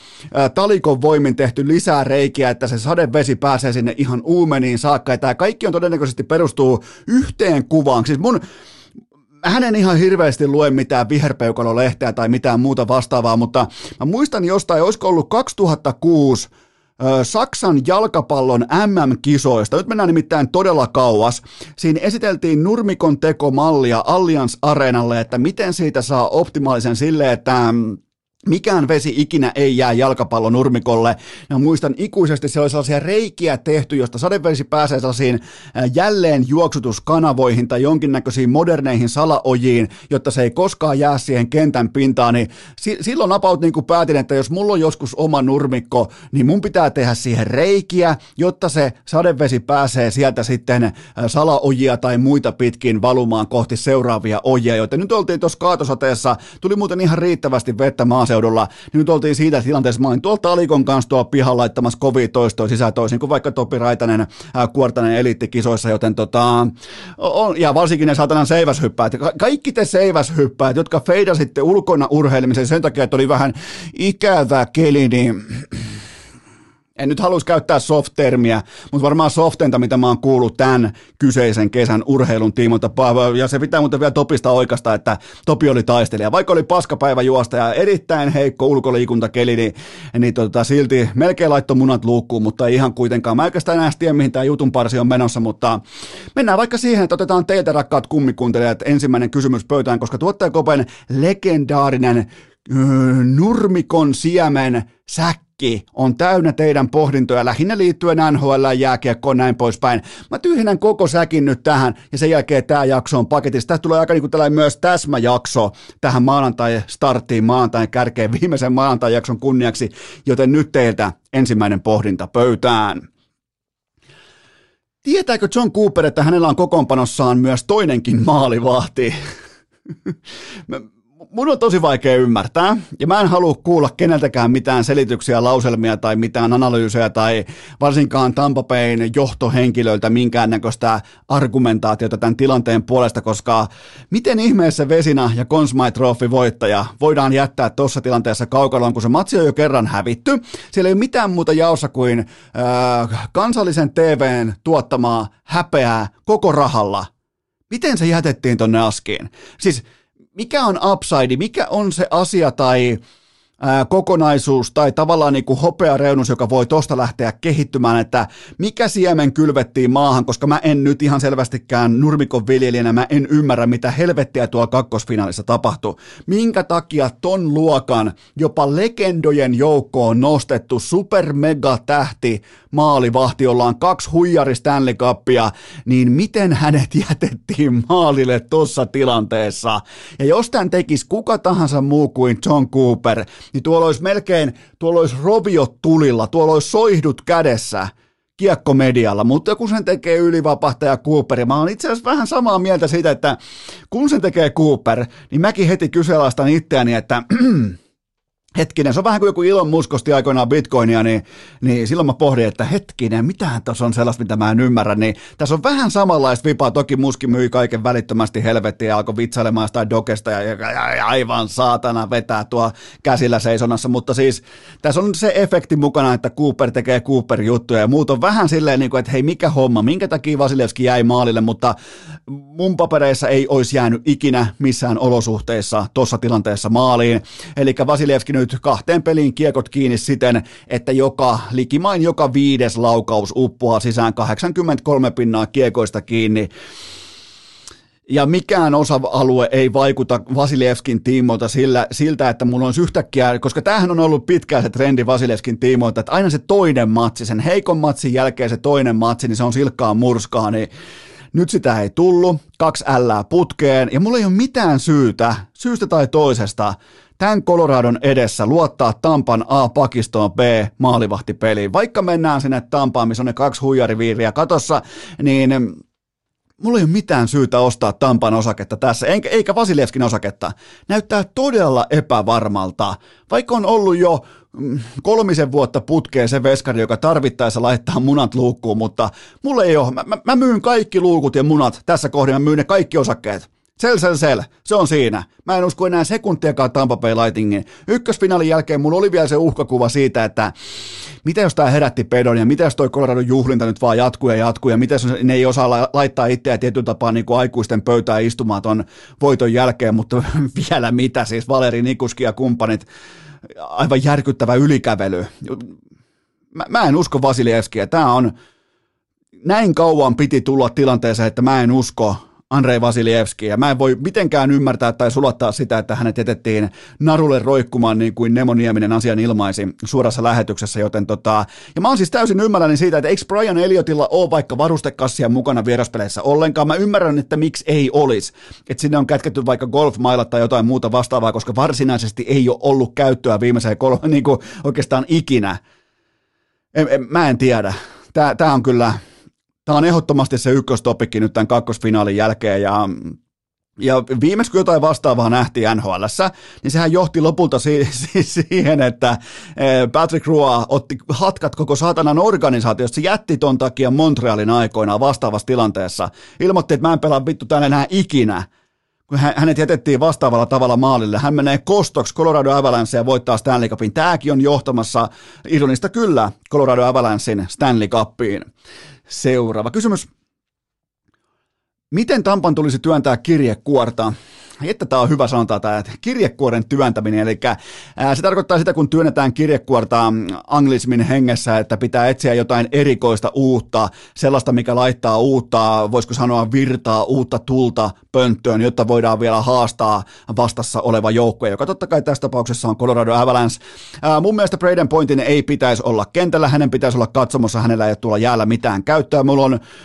talikon voimin tehty lisää reikiä, että se sadevesi pääsee sinne ihan uumeniin saakka, ja tämä kaikki on todennäköisesti perustuu yhteen kuvaan. Siis Mä en ihan hirveästi lue mitään viherpeukalolehteä tai mitään muuta vastaavaa, mutta mä muistan jostain, olisiko ollut 2006 Saksan jalkapallon MM-kisoista. Nyt mennään nimittäin todella kauas. Siinä esiteltiin nurmikon tekomallia Allianz Areenalle, että miten siitä saa optimaalisen silleen, että mikään vesi ikinä ei jää jalkapallonurmikolle. Ja muistan ikuisesti, siellä oli sellaisia reikiä tehty, josta sadevesi pääsee sellaisiin jälleen juoksutuskanavoihin tai jonkinnäköisiin moderneihin salaojiin, jotta se ei koskaan jää siihen kentän pintaan. Niin silloin apaut niin kuin päätin, että jos mulla on joskus oma nurmikko, niin mun pitää tehdä siihen reikiä, jotta se sadevesi pääsee sieltä sitten salaojia tai muita pitkin valumaan kohti seuraavia ojia. Joten nyt oltiin tuossa kaatosateessa, tuli muuten ihan riittävästi vettä maaseudulla. Niin nyt oltiin siitä tilanteessa, mä olin tuolla talikon kanssa tuolla pihalla laittamassa kovia toistoja sisätoisiin, kuin vaikka Topi Raitanen Kuortainen eliittikisoissa, joten ja varsinkin ne saatanan seiväshyppäät, kaikki te seiväshyppäät, jotka feidasitte ulkona urheilemisen sen takia, että oli vähän ikävä keli, niin en nyt haluaisi käyttää soft-termiä, mutta varmaan softenta, mitä mä oon kuullut tämän kyseisen kesän urheilun tiimoilta. Ja se pitää muuten vielä Topista oikasta, että Topi oli taistelija. Vaikka oli paskapäiväjuosta ja erittäin heikko ulkoliikuntakeli, niin silti melkein laittoi munat luukkuun, mutta ei ihan kuitenkaan. Mä oikeastaan enää tiedä, mihin tämä jutun parsi on menossa, mutta mennään vaikka siihen, että otetaan teiltä, rakkaat kummikuuntelijat, ensimmäinen kysymys pöytään, koska Tuottaja Kopen legendaarinen nurmikon siemen säkki on täynnä teidän pohdintoja lähinnä liittyen NHL, jääkiekkoon, näin poispäin. Mä tyhjennän koko säkin nyt tähän ja sen jälkeen tää jakso on paketissa. Tästä tulee aika niin kuin tällainen myös täsmäjakso tähän maanantai-starttiin, maanantai-kärkeen, viimeisen maanantai-jakson kunniaksi, joten nyt teiltä ensimmäinen pohdinta pöytään. Tietääkö John Cooper, että hänellä on kokoonpanossaan myös toinenkin maalivahti? Mun on tosi vaikea ymmärtää, ja mä en halua kuulla keneltäkään mitään selityksiä, lauselmia tai mitään analyysejä tai varsinkaan Tampa Bayn johtohenkilöiltä minkäännäköistä argumentaatiota tämän tilanteen puolesta, koska miten ihmeessä Vezina ja Conn Smythe-Trophy voittaja voidaan jättää tuossa tilanteessa kaukaloon, kun se matsi on jo kerran hävitty. Siellä ei ole mitään muuta jaossa kuin kansallisen TVn tuottamaa häpeää koko rahalla. Miten se jätettiin tonne askiin? Siis mikä on upside, mikä on se asia tai kokonaisuus tai tavallaan niin kuin hopeareunus, joka voi tosta lähteä kehittymään, että mikä siemen kylvettiin maahan, koska mä en nyt ihan selvästikään nurmikon viljelijänä, mä en ymmärrä mitä helvettiä tuolla kakkosfinaalissa tapahtui. Minkä takia ton luokan jopa legendojen joukkoon nostettu supermegatähti maalivahti, jolla on 2 huijari Stanley Cupia, niin miten hänet jätettiin maalille tuossa tilanteessa? Ja jos tämän tekisi kuka tahansa muu kuin John Cooper, niin tuolla olisi roviot tulilla, tuolla olisi soihdut kädessä kiekkomedialla, mutta kun sen tekee ylivapahtaja Cooper, ja mä oon itse asiassa vähän samaa mieltä siitä, että kun sen tekee Cooper, niin mäkin heti kyseenalaistan itseäni, että hetkinen, se on vähän kuin joku Elon Musk osti aikoinaan bitcoinia, niin silloin mä pohdin, että hetkinen, mitähän tuossa on sellaista, mitä mä en ymmärrä, niin tässä on vähän samanlaista vipaa, toki Muski myi kaiken välittömästi helvettiin ja alkoi vitsailemaan jostain dokesta ja aivan saatana vetää tuo käsillä seisonnassa, mutta siis tässä on se efekti mukana, että Cooper tekee Cooper-juttuja ja muut on vähän silleen, niin kuin, että hei mikä homma, minkä takia Vasilevski jäi maalille, mutta mun papereissa ei olisi jäänyt ikinä missään olosuhteissa tuossa tilanteessa maaliin, eli Vasilevski nyt 2 peliin kiekot kiinni siten, että likimain joka 5. laukaus uppoaa sisään 83% kiekoista kiinni. Ja mikään osa-alue ei vaikuta Vasilevskin tiimoilta siltä, että mulla on yhtäkkiä, koska tämähän on ollut pitkään se trendi Vasilevskin tiimoilta, että aina se toinen matsi, sen heikon matsin jälkeen se toinen matsi, niin se on silkkaa murskaa, niin nyt sitä ei tullut, 2 ällää putkeen, ja mulla ei ole mitään syystä tai toisesta, tämän Coloradon edessä luottaa Tampan A-pakistoon B-maalivahtipeliin. Vaikka mennään sinne Tampaan, missä on ne 2 huijariviiriä katossa, niin mulla ei ole mitään syytä ostaa Tampan osaketta tässä, eikä Vasilevskin osaketta. Näyttää todella epävarmalta, vaikka on ollut jo 3 vuotta putkeen se veskari, joka tarvittaessa laittaa munat luukkuun, mutta mulla ei ole. Mä myyn kaikki luukut ja munat tässä kohdin, mä myyn ne kaikki osakkeet. Sel, se on siinä. Mä en usko enää sekuntiakaan Tampa Bay Lightningin. Ykkösfinaalin jälkeen mulla oli vielä se uhkakuva siitä, että mitä jos tää herätti pedon ja mitä jos toi Coloradon juhlinta nyt vaan jatkuu ja mitä jos ne ei osaa laittaa itseä tietyllä tapaa niin kuin aikuisten pöytään istumaan ton voiton jälkeen, mutta vielä mitä siis Valeri Nikuski ja kumppanit, aivan järkyttävä ylikävely. Mä en usko Vasilevskiä. Tää on, näin kauan piti tulla tilanteeseen, että mä en usko Andrei Vasilevskiä, ja mä en voi mitenkään ymmärtää tai sulattaa sitä, että hänet jätettiin narulle roikkumaan niin kuin Nemo Nieminen asian ilmaisi suorassa lähetyksessä, joten ja mä oon siis täysin ymmärrän siitä, että eikö Brian Elliotilla ole vaikka varustekassia mukana vieraspeleissä ollenkaan, mä ymmärrän, että miksi ei olisi, että sinne on kätketty vaikka golfmailat tai jotain muuta vastaavaa, koska varsinaisesti ei ole ollut käyttöä viimeiseen niin kuin oikeastaan ikinä. Mä en tiedä, tää on kyllä. Tämä on ehdottomasti se ykköstopikki nyt tämän kakkosfinaalin jälkeen, ja viimeksi kun jotain vastaavaa nähtiin NHL:ssä, niin sehän johti lopulta siihen, että Patrick Roy otti hatkat koko saatanan organisaatiosta, se jätti ton takia Montrealin aikoinaan vastaavassa tilanteessa, ilmoitti, että mä en pelaa vittu täällä enää ikinä, kun hänet jätettiin vastaavalla tavalla maalille. Hän menee kostoksi Colorado Avalanceen ja voittaa Stanley Cupin. Tämäkin on johtamassa, ironista kyllä, Colorado Avalancen Stanley Cupiin. Seuraava kysymys. Miten Tampan tulisi työntää kirjekuorta? Että tämä on hyvä sanonta, tämä kirjekuoren työntäminen, eli se tarkoittaa sitä, kun työnnetään kirjekuorta anglismin hengessä, että pitää etsiä jotain erikoista uutta, sellaista, mikä laittaa uutta, voisiko sanoa virtaa, uutta tulta pönttöön, jotta voidaan vielä haastaa vastassa oleva joukko, joka totta kai tässä tapauksessa on Colorado Avalanche. Mun mielestä Brayden Pointin ei pitäisi olla kentällä, hänen pitäisi olla katsomossa, hänellä ei ole tuolla jäällä mitään käyttöä.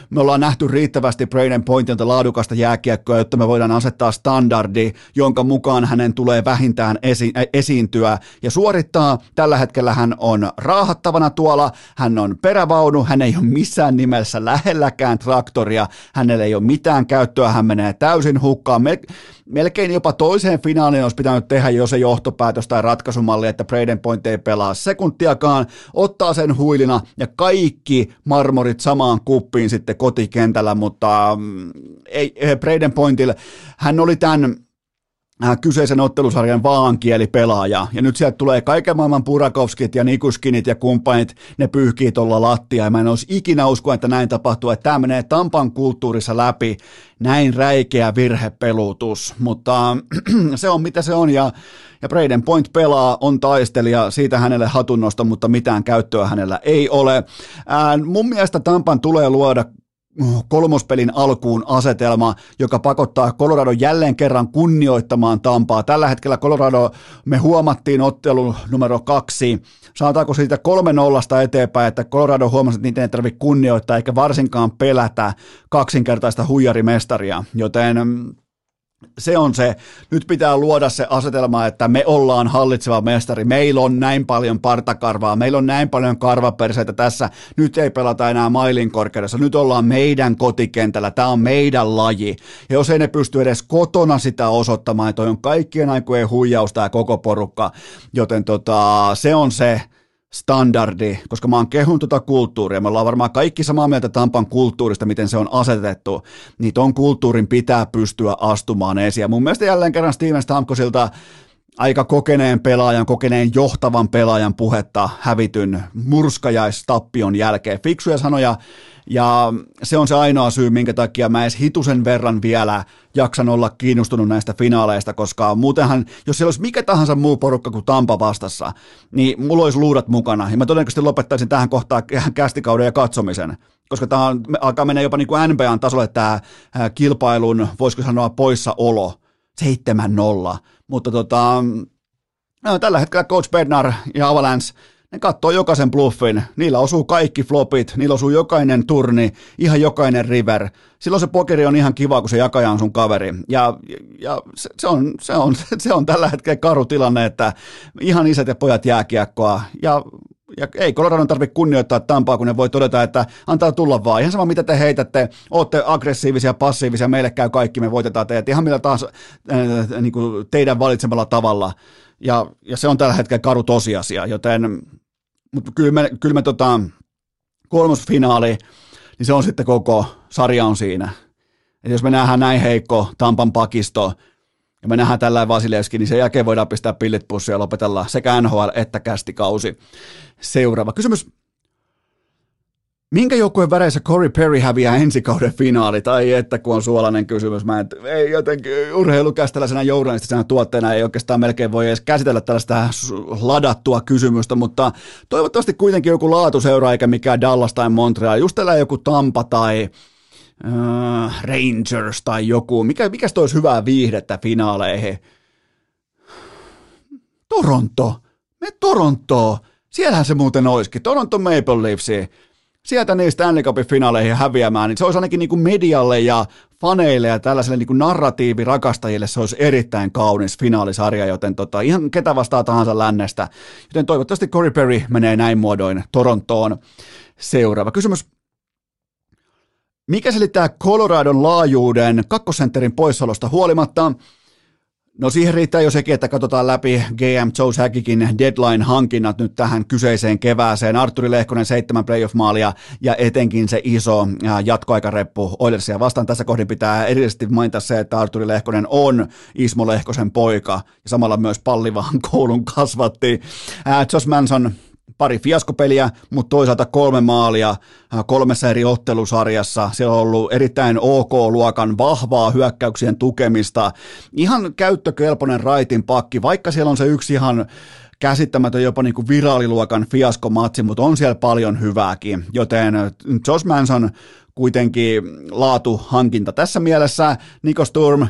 Me ollaan nähty riittävästi Brayden Pointilta laadukasta jääkiekkoa, jotta me voidaan asettaa standard, jonka mukaan hänen tulee vähintään esiintyä ja suorittaa. Tällä hetkellä hän on raahattavana tuolla, hän on perävaunu, hän ei ole missään nimessä lähelläkään traktoria, hänellä ei ole mitään käyttöä, hän menee täysin hukkaan. Melkein jopa toiseen finaaliin olisi pitänyt tehdä jo se johtopäätös tai ratkaisumalli, että Brayden Point ei pelaa sekuntiakaan, ottaa sen huilina ja kaikki marmorit samaan kuppiin sitten kotikentällä, mutta ei Brayden Pointille, hän oli tämän kyseisen ottelusarjan vaankielipelaaja, ja nyt sieltä tulee kaiken maailman Burakovskit ja Nikuskinit ja kumppanit, ne pyyhkii tuolla lattia, ja mä en olisi ikinä uskoa, että näin tapahtuu, että tämä menee Tampan kulttuurissa läpi, näin räikeä virhepelutus, mutta se on mitä se on, ja Brayden Point pelaa, on taistelija, siitä hänelle hatunnosta, mutta mitään käyttöä hänellä ei ole. Mun mielestä Tampan tulee luoda kolmospelin alkuun asetelma, joka pakottaa Colorado jälleen kerran kunnioittamaan Tampaa. Tällä hetkellä Colorado, me huomattiin ottelun numero 2, sanotaanko siitä 3-0 eteenpäin, että Colorado huomasi, että niitä ei tarvitse kunnioittaa eikä varsinkaan pelätä kaksinkertaista huijarimestaria, joten se on se. Nyt pitää luoda se asetelma, että me ollaan hallitseva mestari. Meillä on näin paljon partakarvaa, meillä on näin paljon karvaperseitä tässä. Nyt ei pelata enää mailin korkeudessa. Nyt ollaan meidän kotikentällä. Tämä on meidän laji. Ja jos ei ne pysty edes kotona sitä osoittamaan, niin toi on kaikkien aikojen huijaus tämä koko porukka. Joten se on se standardi, koska mä oon kehun kulttuuria, me ollaan varmaan kaikki samaa mieltä Tampan kulttuurista, miten se on asetettu, niin ton kulttuurin pitää pystyä astumaan esiin. Ja mun mielestä jälleen kerran Steven Stamkosilta aika kokeneen johtavan pelaajan puhetta hävityn murskajaistappion jälkeen. Fiksuja sanoja, ja se on se ainoa syy, minkä takia mä edes hitusen verran vielä jaksan olla kiinnostunut näistä finaaleista, koska muutenhan, jos siellä olisi mikä tahansa muu porukka kuin Tampa vastassa, niin mulla olisi luudat mukana, ja mä todennäköisesti lopettaisin tähän kohtaan kästikauden ja katsomisen, koska tämä alkaa mennä jopa niin kuin NBAn tasolle tämä kilpailun, voisiko sanoa, poissaolo, 7-0, mutta tällä hetkellä Coach Bednar ja Avalanche, ne katsoo jokaisen bluffin, niillä osuu kaikki flopit, niillä osuu jokainen turni, ihan jokainen river. Silloin se pokeri on ihan kiva, kun se jakaja on sun kaveri. Ja se on tällä hetkellä karu tilanne, että ihan isät ja pojat jääkiekkoa. Ja ja ei Coloradon tarvitse kunnioittaa Tampaa, kun ne voi todeta, että antaa tulla vaan. Ihan sama, mitä te heitätte, ootte aggressiivisia, passiivisia, meille käy kaikki, me voitetaan teidät ihan millä tahansa niin kuin teidän valitsemalla tavalla. Ja se on tällä hetkellä karu tosiasia, joten mutta kyllä me kolmosfinaali, niin se on sitten koko sarja on siinä. Et jos me nähdään näin heikko Tampan pakisto, ja me nähdään tällainen Vasilevski, niin sen jälkeen voidaan pistää pillit pussiin ja lopetella sekä NHL että kästikausi. Seuraava kysymys. Minkä joukkueen väreissä Corey Perry häviää ensi kauden finaali? Tai että kun on suolainen kysymys. Ei jotenkin urheilukäs tällaisena journalistisena tuotteena ei oikeastaan melkein voi edes käsitellä tällaista ladattua kysymystä, mutta toivottavasti kuitenkin joku laatuseura eikä mikään Dallas tai Montreal. Just tällä joku Tampa tai Rangers tai joku. Mikäs toi olisi hyvää viihdettä finaaleihin? Toronto. Me Torontoon. Siellähän se muuten olisikin. Toronto Maple Leafsiin. Sieltä niistä Stanley Cupin finaaleihin häviämään, niin se olisi ainakin niin kuin medialle ja faneille ja tällaiselle niin kuin narratiivirakastajille se olisi erittäin kaunis finaalisarja, joten ihan ketä vastaa tahansa lännestä. Joten toivottavasti Corey Perry menee näin muodoin Torontoon. Seuraava kysymys. Mikä selittää Coloradon laajuuden kakkosentterin poissaolosta huolimatta? No siihen riittää jo sekin, että katsotaan läpi GM Joe Sakikin deadline-hankinnat nyt tähän kyseiseen kevääseen. Artturi Lehkonen 7 playoff-maalia ja etenkin se iso jatkoaikareppu Oilersia vastaan. Tässä kohdin pitää erityisesti mainita se, että Artturi Lehkonen on Ismo Lehkosen poika ja samalla myös Pallivahan koulun kasvatti. Josh Manson pari fiaskopeliä, mutta toisaalta 3 maalia 3 eri ottelusarjassa. Siellä on ollut erittäin OK-luokan vahvaa hyökkäyksien tukemista. Ihan käyttökelpoinen raitin pakki, vaikka siellä on se yksi ihan käsittämätön jopa niin kuin viraaliluokan fiaskomatsi, mutta on siellä paljon hyvääkin. Joten Josh Manson kuitenkin laatuhankinta tässä mielessä. Nico Sturm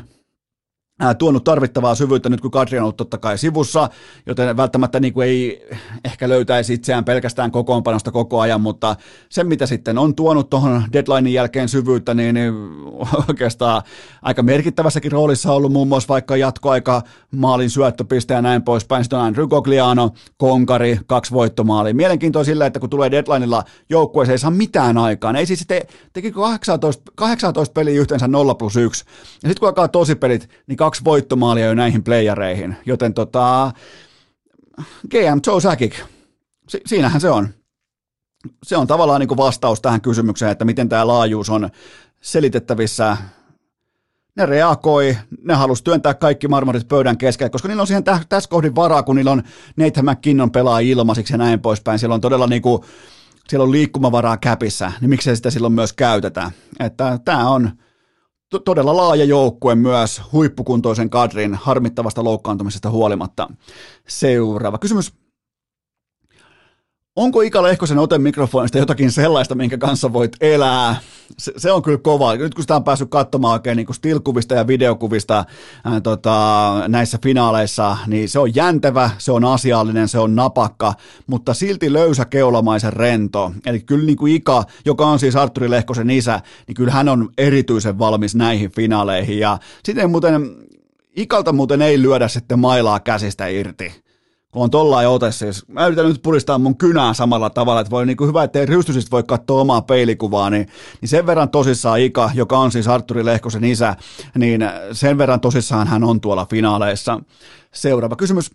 tuonut tarvittavaa syvyyttä nyt, kun Kadri on ollut totta kai sivussa, joten välttämättä niin kuin ei ehkä löytäisi itseään pelkästään kokoonpanosta koko ajan, mutta sen mitä sitten on tuonut tuohon deadlinein jälkeen syvyyttä, niin oikeastaan aika merkittävässäkin roolissa on ollut muun muassa vaikka jatkoaika, maalin syöttöpiste ja näin poispäin. Sitten on Andrew Cogliano, konkari, 2 voittomaalia. Mielenkiintoa sillä, että kun tulee deadlineilla joukkueeseen, ei saa mitään aikaan. Ei siis teki 18 peliä yhteensä 0+1. Ja sitten kun alkaa tosipelit, niin 2 voittomaalia jo näihin playereihin, joten GM Joe Sakic, siinähän se on. Se on tavallaan niin kuin vastaus tähän kysymykseen, että miten tämä laajuus on selitettävissä. Ne reagoi, ne halusi työntää kaikki marmorit pöydän keskelle, koska niillä on siihen tässä kohdin varaa, kun niillä on Nathan McKinnon pelaa ilmaisiksi ja näin poispäin. Siellä on todella niin kuin, siellä on liikkumavaraa käpissä, niin miksei sitä silloin myös käytetä. Että tämä on todella laaja joukkue myös huippukuntoisen kadrin harmittavasta loukkaantumisesta huolimatta. Seuraava kysymys. Onko Ika Lehkosen ote mikrofonista jotakin sellaista, minkä kanssa voit elää? Se on kyllä kova. Nyt kun sitä on päässyt katsomaan oikein niin kuin stilkuvista ja videokuvista näissä finaaleissa, niin se on jäntevä, se on asiallinen, se on napakka, mutta silti löysä keulamaisen rento. Eli kyllä niin kuin Ika, joka on siis Artturi Lehkosen isä, niin kyllä hän on erityisen valmis näihin finaaleihin. Ja sitten muuten, Ikalta muuten ei lyödä sitten mailaa käsistä irti. Kun on tollain ote siis, mä yritän nyt puristaa mun kynää samalla tavalla, että voi niin kuin hyvä, ettei rystyisistä voi katsoa omaa peilikuvaa, niin sen verran tosissaan Ika, joka on siis Artturi Lehkosen isä, niin sen verran tosissaan hän on tuolla finaaleissa. Seuraava kysymys.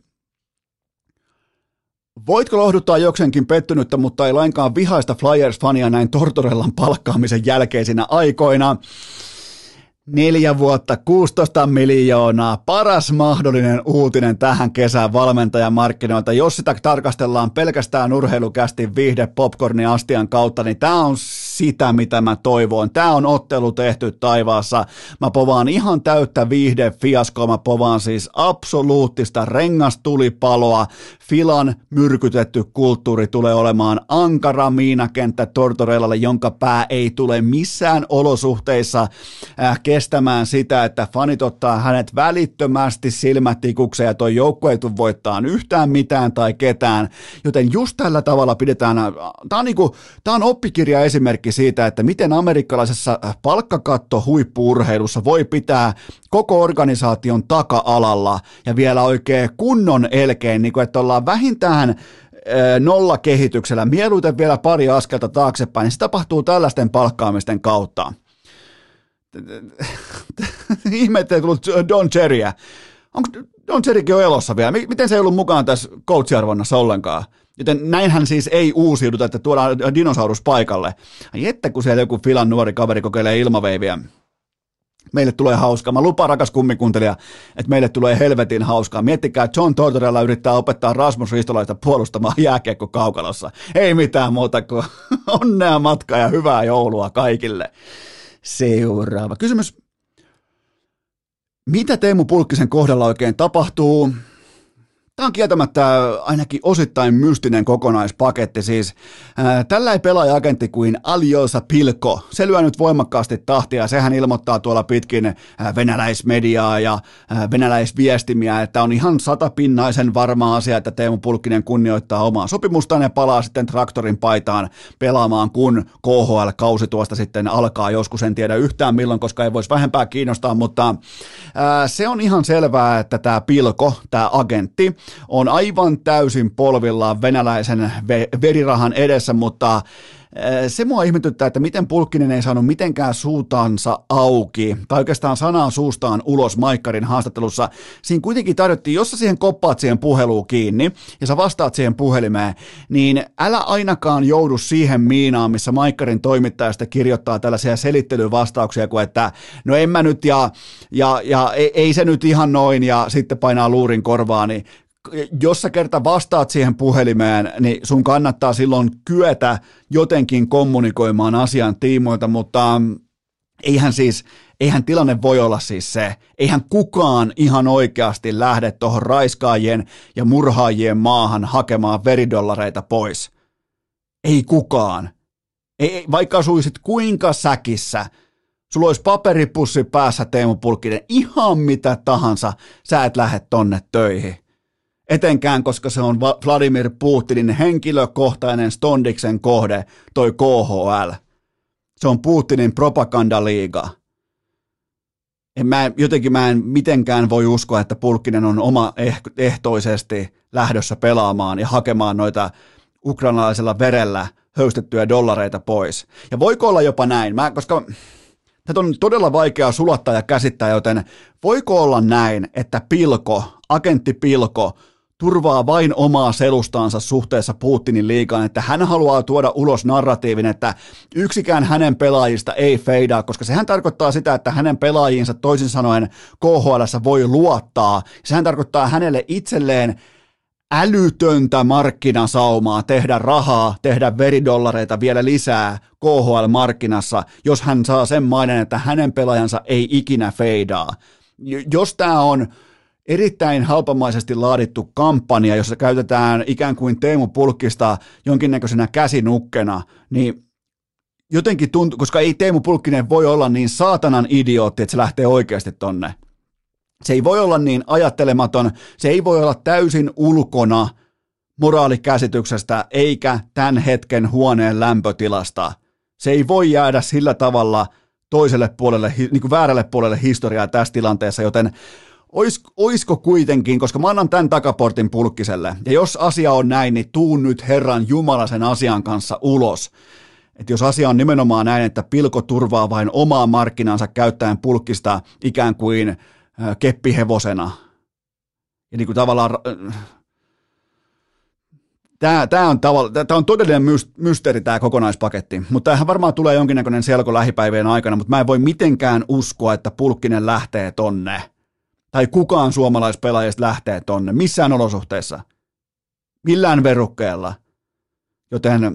Voitko lohduttaa jokseenkin pettynyttä, mutta ei lainkaan vihaista Flyers-fania näin Tortorellan palkkaamisen jälkeisinä aikoina? 4 vuotta, 16 miljoonaa, paras mahdollinen uutinen tähän kesään valmentajamarkkinoilta. Jos sitä tarkastellaan pelkästään urheilukästi viihde popcornin astian kautta, niin tämä on sitä, mitä mä toivoin. Tämä on ottelu tehty taivaassa. Mä povaan ihan täyttä viihdefiaskoa. Mä povaan siis absoluuttista rengastulipaloa. Filan myrkytetty kulttuuri tulee olemaan ankara miinakenttä Tortorellalle, jonka pää ei tule missään olosuhteissa kestämään sitä, että fanit ottaa hänet välittömästi silmätikukseen ja toi joukko ei tule voittamaan yhtään mitään tai ketään. Joten just tällä tavalla pidetään, tämä on oppikirja esimerkki siitä, että miten amerikkalaisessa palkkakatto huippu-urheilussa voi pitää koko organisaation taka-alalla ja vielä oikein kunnon elkein, niin kuin että ollaan vähintään nollakehityksellä, mieluiten vielä pari askelta taaksepäin, niin se tapahtuu tällaisten palkkaamisten kautta. Ihmettelee tullut Don Cherryä. Onko Don Cherrykin jo elossa vielä? Miten se ei ollut mukaan tässä coachiarvonnassa ollenkaan? Joten näinhän siis ei uusiuduta, että tuodaan dinosaurus paikalle. Ai että kun siellä joku Filan nuori kaveri kokeilee ilmaveiviä. Meille tulee hauskaa. Mä lupaan, rakas kummikuntelija, että meille tulee helvetin hauskaa. Miettikää, John Tortorella yrittää opettaa Rasmus Ristolaista puolustamaan jääkiekkokaukalossa. Ei mitään muuta kuin onnea matkaa ja hyvää joulua kaikille. Seuraava kysymys. Mitä Teemu Pulkkisen kohdalla oikein tapahtuu? Tämä on kieltämättä ainakin osittain mystinen kokonaispaketti. Siis tällä ei pelaaja-agentti kuin Aljosa Pilko. Se lyö nyt voimakkaasti tahtia. Sehän ilmoittaa tuolla pitkin venäläismediaa ja venäläisviestimiä, että on ihan satapinnaisen varma asia, että Teemu Pulkkinen kunnioittaa omaa sopimustaan ja palaa sitten traktorin paitaan pelaamaan, kun KHL-kausi tuosta sitten alkaa. Joskus en tiedä yhtään milloin, koska ei voisi vähempää kiinnostaa, mutta se on ihan selvää, että tämä Pilko, tämä agentti, on aivan täysin polvillaan venäläisen verirahan edessä, mutta se mua ihmetyttää, että miten Pulkkinen ei saanut mitenkään suutansa auki, tai oikeastaan sanaa suustaan ulos Maikkarin haastattelussa. Siinä kuitenkin tarjottiin, jos sä siihen koppaat siihen puheluun kiinni, ja sä vastaat siihen puhelimeen, niin älä ainakaan joudu siihen miinaan, missä Maikkarin toimittaja sitten kirjoittaa tällaisia selittelyvastauksia, kuin että no en mä nyt, ja ei se nyt ihan noin, ja sitten painaa luurin korvaa, niin jos sä kerta vastaat siihen puhelimeen, niin sun kannattaa silloin kyetä jotenkin kommunikoimaan asian tiimoilta, mutta eihän tilanne voi olla siis se, eihän kukaan ihan oikeasti lähde tuohon raiskaajien ja murhaajien maahan hakemaan veridollareita pois. Ei kukaan. Ei, vaikka suisit kuinka säkissä, sulla olisi paperipussi päässä Teemu Pulkkinen, ihan mitä tahansa, sä et lähde tonne töihin. Etenkään, koska se on Vladimir Putinin henkilökohtainen Stondiksen kohde, toi KHL. Se on Putinin propagandaliiga. Jotenkin mä en mitenkään voi uskoa, että Pulkkinen on omaehtoisesti lähdössä pelaamaan ja hakemaan noita ukrainalaisella verellä höystettyjä dollareita pois. Ja voiko olla jopa näin? Koska tätä on todella vaikeaa sulattaa ja käsittää, joten voiko olla näin, että agentti Pilko turvaa vain omaa selustaansa suhteessa Putinin liigaan, että hän haluaa tuoda ulos narratiivin, että yksikään hänen pelaajista ei feidaa, koska sehän tarkoittaa sitä, että hänen pelaajiinsa toisin sanoen KHL:ssä voi luottaa. Sehän tarkoittaa hänelle itselleen älytöntä markkinasaumaa tehdä rahaa, tehdä veridollareita vielä lisää KHL-markkinassa, jos hän saa sen maineen, että hänen pelaajansa ei ikinä feidaa. Jos tämä on erittäin halpamaisesti laadittu kampanja, jossa käytetään ikään kuin Teemu Pulkkista jonkinnäköisenä käsinukkena, niin jotenkin tuntuu, koska ei Teemu Pulkkinen voi olla niin saatanan idiootti, että se lähtee oikeasti tonne. Se ei voi olla niin ajattelematon, se ei voi olla täysin ulkona moraalikäsityksestä eikä tämän hetken huoneen lämpötilasta. Se ei voi jäädä sillä tavalla toiselle puolelle, niin kuin väärälle puolelle historiaa tässä tilanteessa, joten oisko kuitenkin, koska mä annan tämän takaportin Pulkkiselle, ja jos asia on näin, niin tuu nyt Herran Jumala sen asian kanssa ulos. Että jos asia on nimenomaan näin, että Pilko turvaa vain omaa markkinansa käyttäen Pulkkista ikään kuin keppihevosena. Ja niin kuin tavallaan tämä on todellinen mysteeri tämä kokonaispaketti, mutta tämähän varmaan tulee jonkinnäköinen selko lähipäivien aikana, mutta mä en voi mitenkään uskoa, että Pulkkinen lähtee tonne. Tai kukaan suomalaispelaajista lähtee tonne, missään olosuhteessa, millään verukkeella. Joten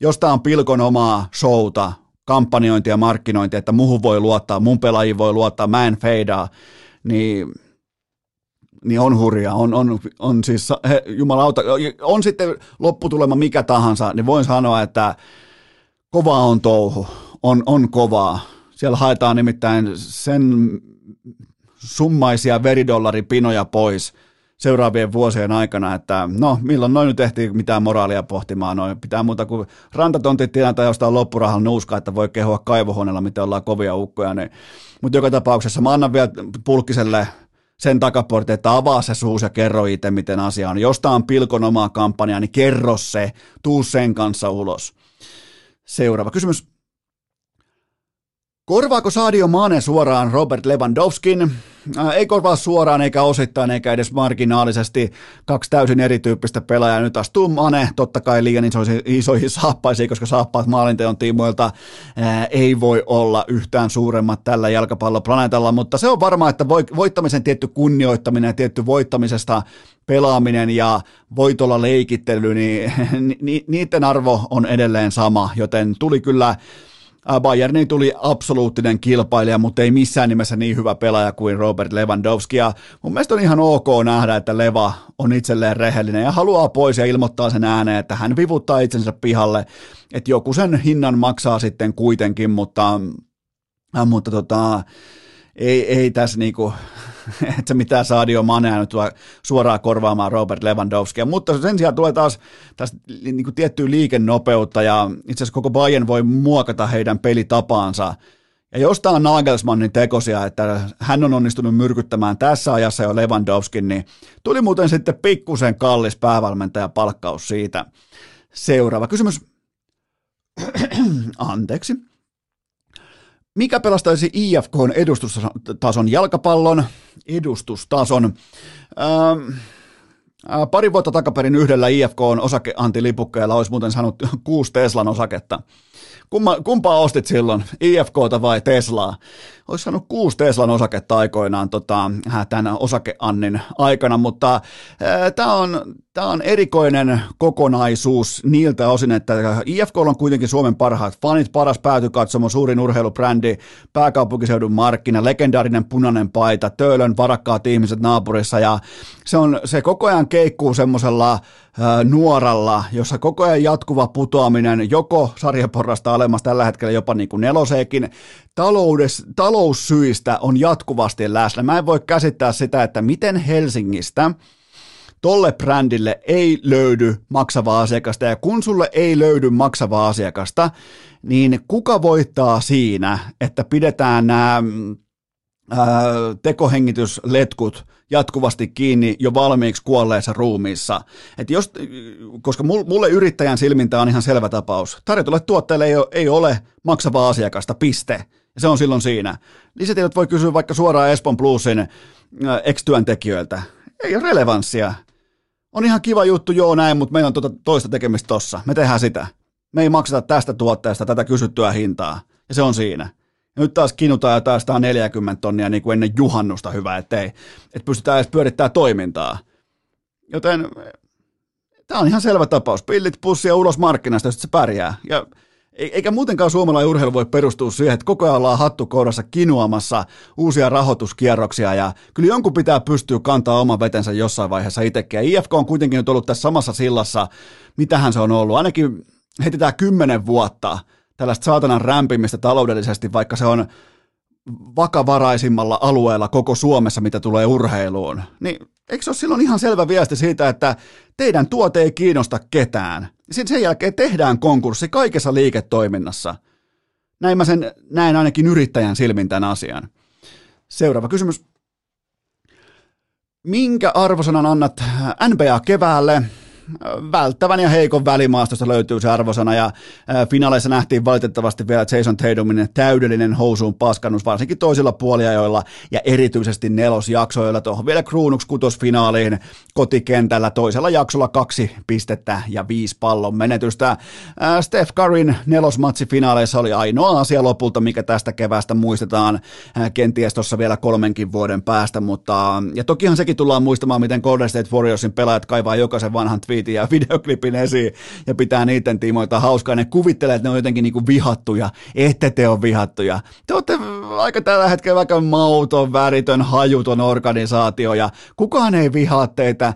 jos tämä on Pilkon omaa showta, kampanjointia ja markkinointia, että muuhun voi luottaa, mun pelaajiin voi luottaa, mä en feidaa, niin on hurjaa. On siis, jumalauta, on sitten lopputulema mikä tahansa, niin voin sanoa, että kovaa on touhu, on kovaa. Siellä haetaan nimittäin sen summaisia veridollaripinoja pois seuraavien vuosien aikana, että no milloin noin nyt ehtii mitään moraalia pohtimaan, noin pitää muuta kuin rantatontit tilata jostain loppurahan nuuskaa, että voi kehua kaivohuoneella, miten ollaan kovia ukkoja, niin. Mutta joka tapauksessa mä annan vielä Pulkkiselle sen takaportin, että avaa se suus ja kerro itse, miten asia on. Jos tämä on pilkon omaa kampanjaa, niin kerro se, tuu sen kanssa ulos. Seuraava kysymys. Korvaako Sadio Mane suoraan Robert Lewandowskin? Ei korvaa suoraan, eikä osittain, eikä edes marginaalisesti. Kaksi täysin erityyppistä pelaajaa. Nyt astuu Mane, totta kai liian isoihin saappaisiin, koska saappaat maalinteon tiimoilta ei voi olla yhtään suuremmat tällä jalkapalloplaneetalla, mutta se on varmaa, että voittamisen tietty kunnioittaminen ja tietty voittamisesta pelaaminen ja voitolla leikittely, niin niiden arvo on edelleen sama, joten tuli kyllä... Bayerniin tuli absoluuttinen kilpailija, mutta ei missään nimessä niin hyvä pelaaja kuin Robert Lewandowski. Ja mun mielestä on ihan ok nähdä, että Leva on itselleen rehellinen ja haluaa pois ja ilmoittaa sen ääneen, että hän vivuttaa itsensä pihalle. Että joku sen hinnan maksaa sitten kuitenkin, mutta ei tässä niinku... et se mitään Sadio Manea nyt suoraan korvaamaan Robert Lewandowskia, mutta sen sijaan tulee taas niin kuin tiettyä liikennopeutta ja itse asiassa koko Bayern voi muokata heidän pelitapaansa. Ja jos tämä on Nagelsmannin tekosia, että hän on onnistunut myrkyttämään tässä ajassa jo Lewandowskin, niin tuli muuten sitten pikkusen kallis päävalmentajapalkkaus siitä. Seuraava kysymys. Anteeksi. Mikä pelastaisi IFK:n edustustason jalkapallon? Edustustason. Pari vuotta takaperin yhdellä IFK:n osakeantilipukkeella olisi muuten saanut 6 Teslan osaketta. Kumpaa ostit silloin, IFK:ta vai Teslaa? Olisi saanut 6 Teslan osaketta aikoinaan tämän osakeannin aikana, mutta tämä on erikoinen kokonaisuus niiltä osin, että IFK on kuitenkin Suomen parhaat fanit, paras päätykatsomo, suurin urheilubrändi, pääkaupunkiseudun markkina, legendaarinen punainen paita, Töölön varakkaat ihmiset naapurissa ja se koko ajan keikkuu semmoisella nuoralla, jossa koko ajan jatkuva putoaminen joko sarjaporrasta alemmas tällä hetkellä jopa niin kuin 4:eenkin, taloussyistä on jatkuvasti läsnä. Mä en voi käsittää sitä, että miten Helsingistä tolle brändille ei löydy maksavaa asiakasta, ja kun sulle ei löydy maksavaa asiakasta, niin kuka voittaa siinä, että pidetään nämä tekohengitysletkut jatkuvasti kiinni jo valmiiksi kuolleessa ruumiissa. Koska mulle yrittäjän silmintä on ihan selvä tapaus. Tarjotulle tuotteelle ei ole maksavaa asiakasta, piste. Ja se on silloin siinä. Lisätiedot voi kysyä vaikka suoraan Espoon Plusin ex-työntekijöiltä. Ei ole relevanssia. On ihan kiva juttu, joo näin, mutta meillä on toista tekemistä tossa. Me tehdään sitä. Me ei makseta tästä tuotteesta tätä kysyttyä hintaa. Ja se on siinä. Ja nyt taas kinutaan jotain 140 000 € niin kuin ennen juhannusta, hyvä, että pystytään edes pyörittämään toimintaa. Joten tämä on ihan selvä tapaus. Pillit pussia ulos markkinasta, jos se pärjää. Ja eikä muutenkaan suomalainen urheilu voi perustua siihen, että koko ajan ollaan hattukourassa kinuamassa uusia rahoituskierroksia ja kyllä jonkun pitää pystyä kantaa oman vetensä jossain vaiheessa itsekin. Ja IFK on kuitenkin nyt ollut tässä samassa sillassa, mitähän se on ollut, ainakin heitetään 10 vuotta tällaista saatanan rämpimistä taloudellisesti, vaikka se on vakavaraisimmalla alueella koko Suomessa, mitä tulee urheiluun. Niin eikö se ole silloin ihan selvä viesti siitä, että teidän tuote ei kiinnosta ketään? Sitten sen jälkeen tehdään konkurssi kaikessa liiketoiminnassa. Näin mä sen näen ainakin yrittäjän silmin tämän asian. Seuraava kysymys. Minkä arvosanan annat NBA keväälle? Välttävän ja heikon välimaastosta löytyy se arvosana ja finaaleissa nähtiin valitettavasti vielä Jason Tatumin täydellinen housuun paskannus, varsinkin toisilla puoliajoilla ja erityisesti nelosjaksoilla tuohon vielä kruunuksi kutosfinaaliin kotikentällä toisella jaksolla 2 pistettä ja 5 pallon menetystä. Steph Curryn nelosmatsifinaaleissa oli ainoa asia lopulta, mikä tästä kevästä muistetaan kenties tuossa vielä 3 vuoden päästä, mutta ja tokihan sekin tullaan muistamaan, miten Golden State Warriorsin pelaajat kaivaa jokaisen vanhan twiitin ja videoklipin esiin ja pitää niiden tiimoita hauskaa. Ne kuvittelee, että ne on jotenkin niinku vihattuja. Ette te ole vihattuja. Te olette aika tällä hetkellä aika mauton, väritön, hajuton organisaatio ja kukaan ei vihaa teitä.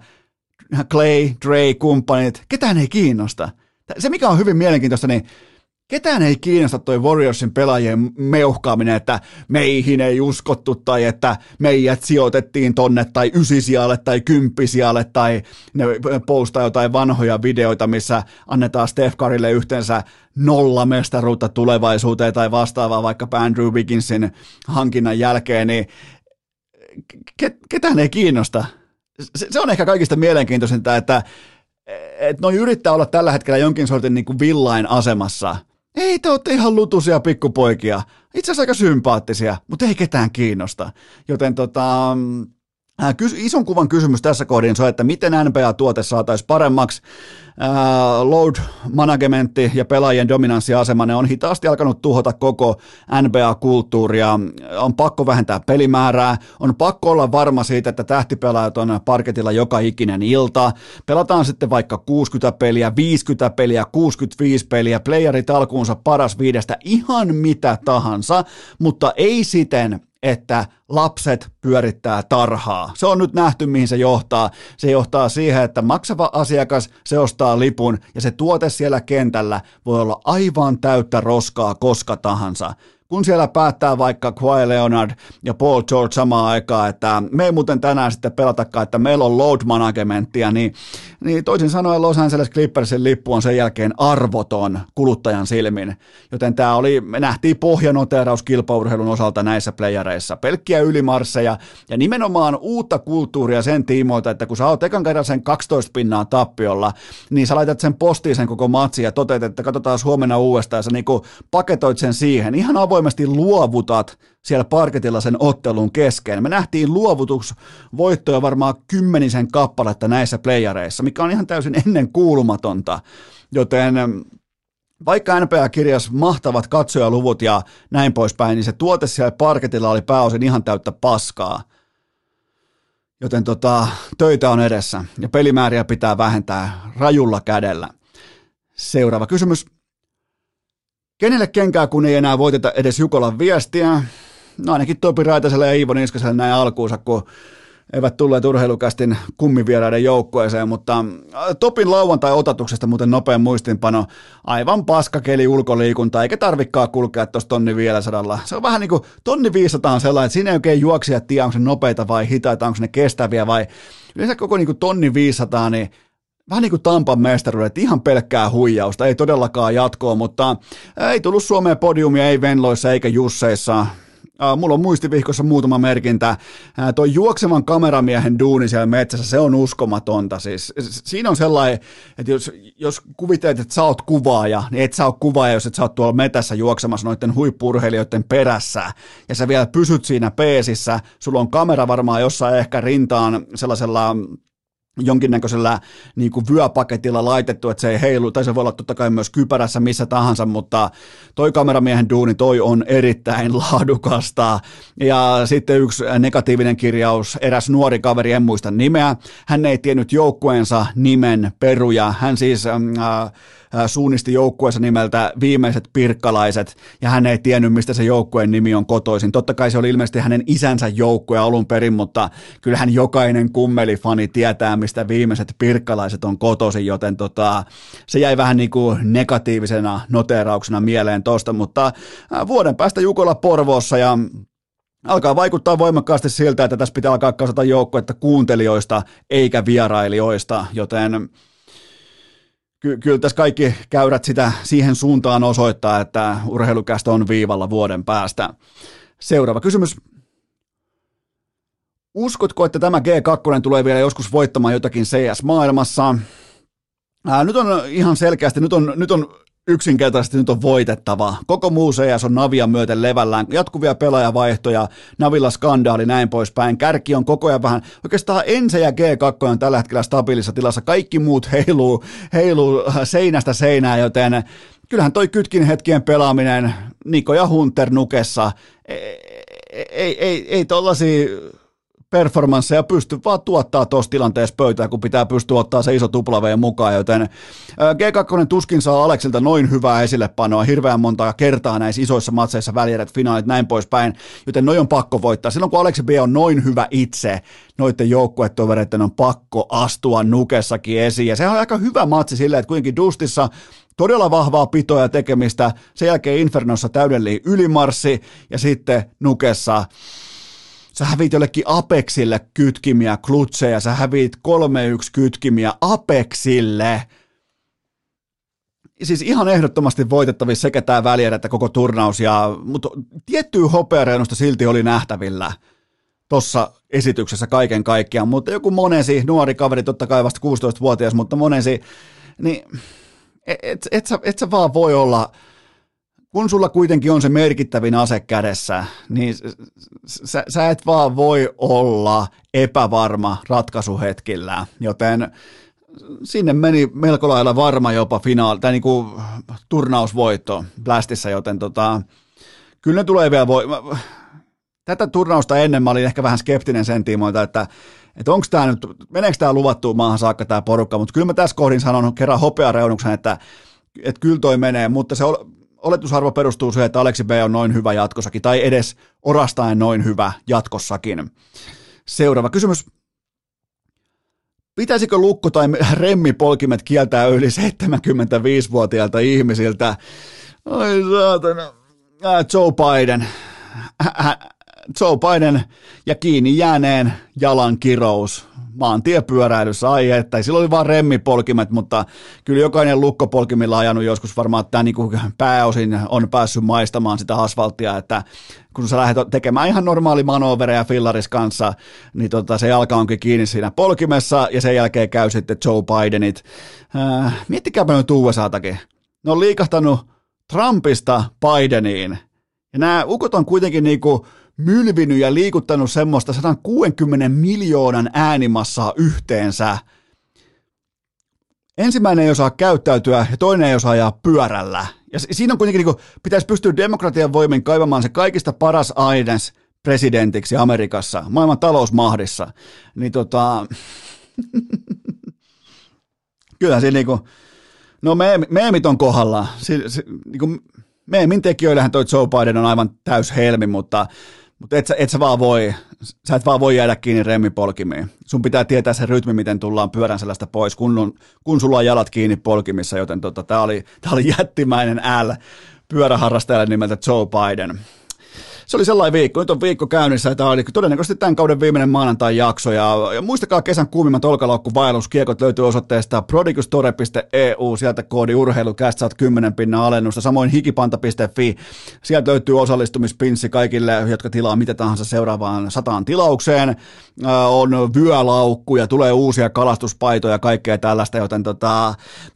Clay, Dre, kumppanit, ketään ei kiinnosta. Se mikä on hyvin mielenkiintoista, niin ketään ei kiinnosta toi Warriorsin pelaajien meuhkaaminen, että meihin ei uskottu tai että meidät sijoitettiin tonne tai 9 sijalle tai 10 sijalle tai ne postaa jotain vanhoja videoita, missä annetaan Steph Currylle yhteensä 0 mestaruutta tulevaisuuteen tai vastaavaa vaikka Andrew Wigginsin hankinnan jälkeen, niin ketään ei kiinnosta. Se on ehkä kaikista mielenkiintoisinta, että noi yrittää olla tällä hetkellä jonkin sortin niin kuin villain asemassa. Ei, te olette ihan lutuisia pikkupoikia, itse asiassa aika sympaattisia, mutta ei ketään kiinnosta. Joten ison kuvan kysymys tässä kohdin on, että miten NBA-tuote saataisiin paremmaksi. Load managementti ja pelaajien dominanssiasema, ne on hitaasti alkanut tuhota koko NBA-kulttuuria. On pakko vähentää pelimäärää, on pakko olla varma siitä, että tähtipelaajat on parketilla joka ikinen ilta. Pelataan sitten vaikka 60 peliä, 50 peliä, 65 peliä, playerit alkuunsa paras viidestä, ihan mitä tahansa, mutta ei siten, että lapset pyörittää tarhaa. Se on nyt nähty, mihin se johtaa. Se johtaa siihen, että maksava asiakas, se ostaa lipun ja se tuote siellä kentällä voi olla aivan täyttä roskaa koska tahansa. Kun siellä päättää vaikka Kawhi Leonard ja Paul George samaan aikaan, että me ei muuten tänään sitten pelatakaan, että meillä on load managementtia, niin toisin sanoen Los Angeles Clippersin lippu on sen jälkeen arvoton kuluttajan silmin. Joten tämä oli, me nähtiin pohjanoteeraus kilpaurheilun osalta näissä playereissa. Pelkkiä ylimarsseja ja nimenomaan uutta kulttuuria sen tiimoilta, että kun sä oot ekan kerran sen 12 pinnaa tappiolla, niin sä laitat sen postiin sen koko matsin ja toteat, että katsotaan huomenna uudestaan ja sä niinku paketoit sen siihen. Ihan avoimesti luovutat siellä parketilla sen ottelun kesken. Me nähtiin luovutusvoittoja varmaan kymmenisen kappaletta näissä playereissa, mikä on ihan täysin ennenkuulumatonta, joten vaikka NBA kirjas mahtavat katsojaluvut ja näin poispäin, niin se tuote siellä parketilla oli pääosin ihan täyttä paskaa. Joten töitä on edessä ja pelimääriä pitää vähentää rajulla kädellä. Seuraava kysymys. Kenelle kenkää, kun ei enää voiteta edes Jukolan viestiä? No ainakin Topi Raitaselle ja Iivo Niskaselle näin alkuunsa, kun eivät tulleet urheilukästin kummivieraiden joukkueeseen, mutta Topin lauantai-otatuksesta muuten nopea muistinpano. Aivan paskakeli ulkoliikunta, eikä tarvikkaa kulkea tuossa 1500. Se on vähän niin kuin 1500 on sellainen, että siinä ei oikein juoksia tiedä, onko se nopeita vai hitaita, onko ne kestäviä vai yleensä koko niin kuin 1500, niin vähän niin kuin Tampan mestaruudet, ihan pelkkää huijausta, ei todellakaan jatkoa, mutta ei tullut Suomeen podiumia, ei Venloissa eikä Jusseissa. Mulla on muistivihkossa muutama merkintä. Toi juoksevan kameramiehen duuni siellä metsässä, se on uskomatonta. Siis, siinä on sellainen, että jos kuvittelet, että sä oot kuvaaja, niin et sä oo kuvaaja, jos et sä oot tuolla metässä juoksemassa noiden huippu-urheilijoiden perässä. Ja sä vielä pysyt siinä peesissä. Sulla on kamera varmaan jossain ehkä rintaan sellaisella jonkinnäköisellä niin kuin vyöpaketilla laitettu, että se ei heilu, tai se voi olla totta kai myös kypärässä missä tahansa, mutta toi kameramiehen duuni, toi on erittäin laadukasta. Ja sitten yksi negatiivinen kirjaus, eräs nuori kaveri, en muista nimeä, hän ei tiennyt joukkueensa nimen peruja, hän siis suunnisti joukkueensa nimeltä Viimeiset pirkkalaiset, ja hän ei tiennyt, mistä se joukkueen nimi on kotoisin. Totta kai se oli ilmeisesti hänen isänsä joukkue alun perin, mutta kyllähän jokainen Kummelifani tietää, mistä Viimeiset pirkkalaiset on kotoisin, joten se jäi vähän niin kuin negatiivisena noteerauksena mieleen tosta, mutta vuoden päästä Jukola Porvoossa, ja alkaa vaikuttaa voimakkaasti siltä, että tässä pitää alkaa kasata joukkuetta kuuntelijoista eikä vierailijoista, joten kyllä tässä kaikki käyrät sitä siihen suuntaan osoittaa, että urheilukästä on viivalla vuoden päästä. Seuraava kysymys. Uskotko, että tämä G2 tulee vielä joskus voittamaan jotakin CS-maailmassa? Nyt on ihan selkeästi, yksinkertaisesti nyt on voitettava. Koko muu CS on Navia myöten levällään. Jatkuvia pelaajavaihtoja, Navilla skandaali, näin poispäin. Kärki on koko ajan vähän, oikeastaan Ense ja G2 on tällä hetkellä stabiilissa tilassa. Kaikki muut heiluu seinästä seinään, joten kyllähän toi kytkin hetkien pelaaminen Niko ja Hunter nukessa, ei tollaisia performansseja pysty vaan tuottaa tuossa tilanteessa pöytään, kun pitää pystyä ottaa se iso tuplaveen mukaan, joten G2 tuskin saa Aleksilta noin hyvää esillepanoa, hirveän monta kertaa näissä isoissa matseissa, välierät, finaalit, näin poispäin, joten noi on pakko voittaa. Silloin kun Aleksi B on noin hyvä itse, noiden joukkuetovereiden on pakko astua nukessakin esiin, ja sehän on aika hyvä matsi silleen, että kuitenkin Dustissa todella vahvaa pitoa ja tekemistä, sen jälkeen Infernossa täydellinen ylimarssi, ja sitten Nukessa sä hävit jollekin Apexille kytkimiä klutseja, sä hävit 3-1 kytkimiä Apexille. Siis ihan ehdottomasti voitettavissa sekä tämä välierä että koko turnaus, mutta tiettyä hopeareunasta silti oli nähtävillä. tuossa esityksessä kaiken kaikkiaan, mutta joku Monesi, nuori kaveri, totta kai vasta 16-vuotias, mutta Monesi, niin et sä vaan voi olla, kun sulla kuitenkin on se merkittävin ase kädessä, niin sä et vaan voi olla epävarma ratkaisuhetkillä, joten sinne meni melko lailla varma jopa finaali, tai niin kuin turnausvoitto Blastissa, joten kyllä ne tulee vielä Tätä turnausta ennen mä olin ehkä vähän skeptinen sen tiimoilta, että onko tämä nyt, meneekö tämä luvattuun maahan saakka tämä porukka, mutta kyllä mä tässä kohdin sanon kerran hopeareunuksen, että kyllä toi menee, mutta se oletusarvo perustuu siihen, että Aleksi B on noin hyvä jatkossakin, tai edes orastaen noin hyvä jatkossakin. Seuraava kysymys. Pitäisikö lukko tai remmipolkimet kieltää yli 75-vuotiailta ihmisiltä? Ai saatana. Joe Biden ja kiinni jääneen jalan kirous maantiepyöräilyssä, ai että sillä oli vaan remmipolkimet, mutta kyllä jokainen lukkopolkimilla ajanut joskus varmaan, että niin kuin pääosin on päässyt maistamaan sitä asfalttia, että kun sä lähdet tekemään ihan normaali manoovereja fillaris kanssa, niin se jalka onkin kiinni siinä polkimessa ja sen jälkeen käy sitten Joe Bidenit. Miettikääpä nyt USAtakin. Ne on liikahtanut Trumpista Bideniin. Ja nämä ukot on kuitenkin niinku mylvinyt ja liikuttanut semmoista 160 miljoonan äänimassaa yhteensä. Ensimmäinen ei osaa käyttäytyä ja toinen ei osaa ajaa pyörällä. Ja siinä on kuitenkin, niinku, pitäisi pystyä demokratian voimin kaivamaan se kaikista paras aines presidentiksi Amerikassa, maailman talousmahdissa. Niin kyllähän siinä niinku, no meemit on kohdalla. Niinku, meemin tekijöillähän toi Joe Biden on aivan täys helmi, mutta sä et vaan voi jäädä kiinni remmipolkimiin. Sun pitää tietää se rytmi, miten tullaan pyörän selästä pois, kun sulla on jalat kiinni polkimissa, joten tää oli jättimäinen L pyöräharrastajalle nimeltä Joe Biden. Se oli sellainen viikko, nyt on viikko käynnissä, että tämä oli todennäköisesti tämän kauden viimeinen maanantai-jakso, ja muistakaa kesän kuumimmat olkalaukkuvaelluskiekot löytyy osoitteesta prodigustore.eu, sieltä koodi urheilucast, saat 10% alennusta, samoin hikipanta.fi, sieltä löytyy osallistumispinssi kaikille, jotka tilaa mitä tahansa seuraavaan 100 tilaukseen, on vyölaukku ja tulee uusia kalastuspaitoja ja kaikkea tällaista, joten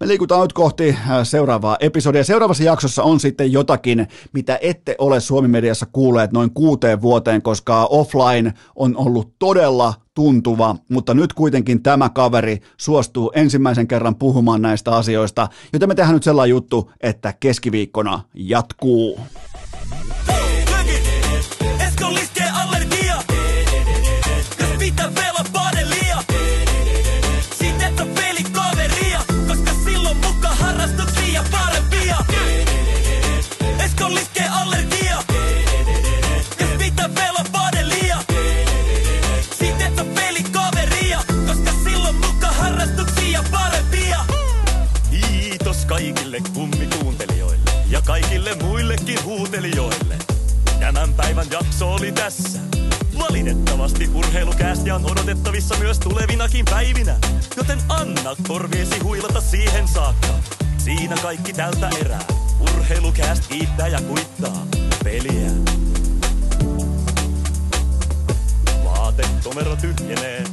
me liikutaan nyt kohti seuraavaa episodia. Seuraavassa jaksossa on sitten jotakin, mitä ette ole Suomi-mediassa kuulleet noin 6 vuoteen, koska offline on ollut todella tuntuva, mutta nyt kuitenkin tämä kaveri suostuu ensimmäisen kerran puhumaan näistä asioista, joten me tehdään nyt sellainen juttu, että keskiviikkona jatkuu. Kaikille kummikuuntelijoille ja kaikille muillekin huutelijoille. Tämän päivän jakso oli tässä. Valitettavasti urheilucastia on odotettavissa myös tulevinakin päivinä, joten anna korviesi huilata siihen saakka. Siinä kaikki tältä erää. Urheilucast kiittää ja kuittaa peliä. Vaatekomero tyhjenee.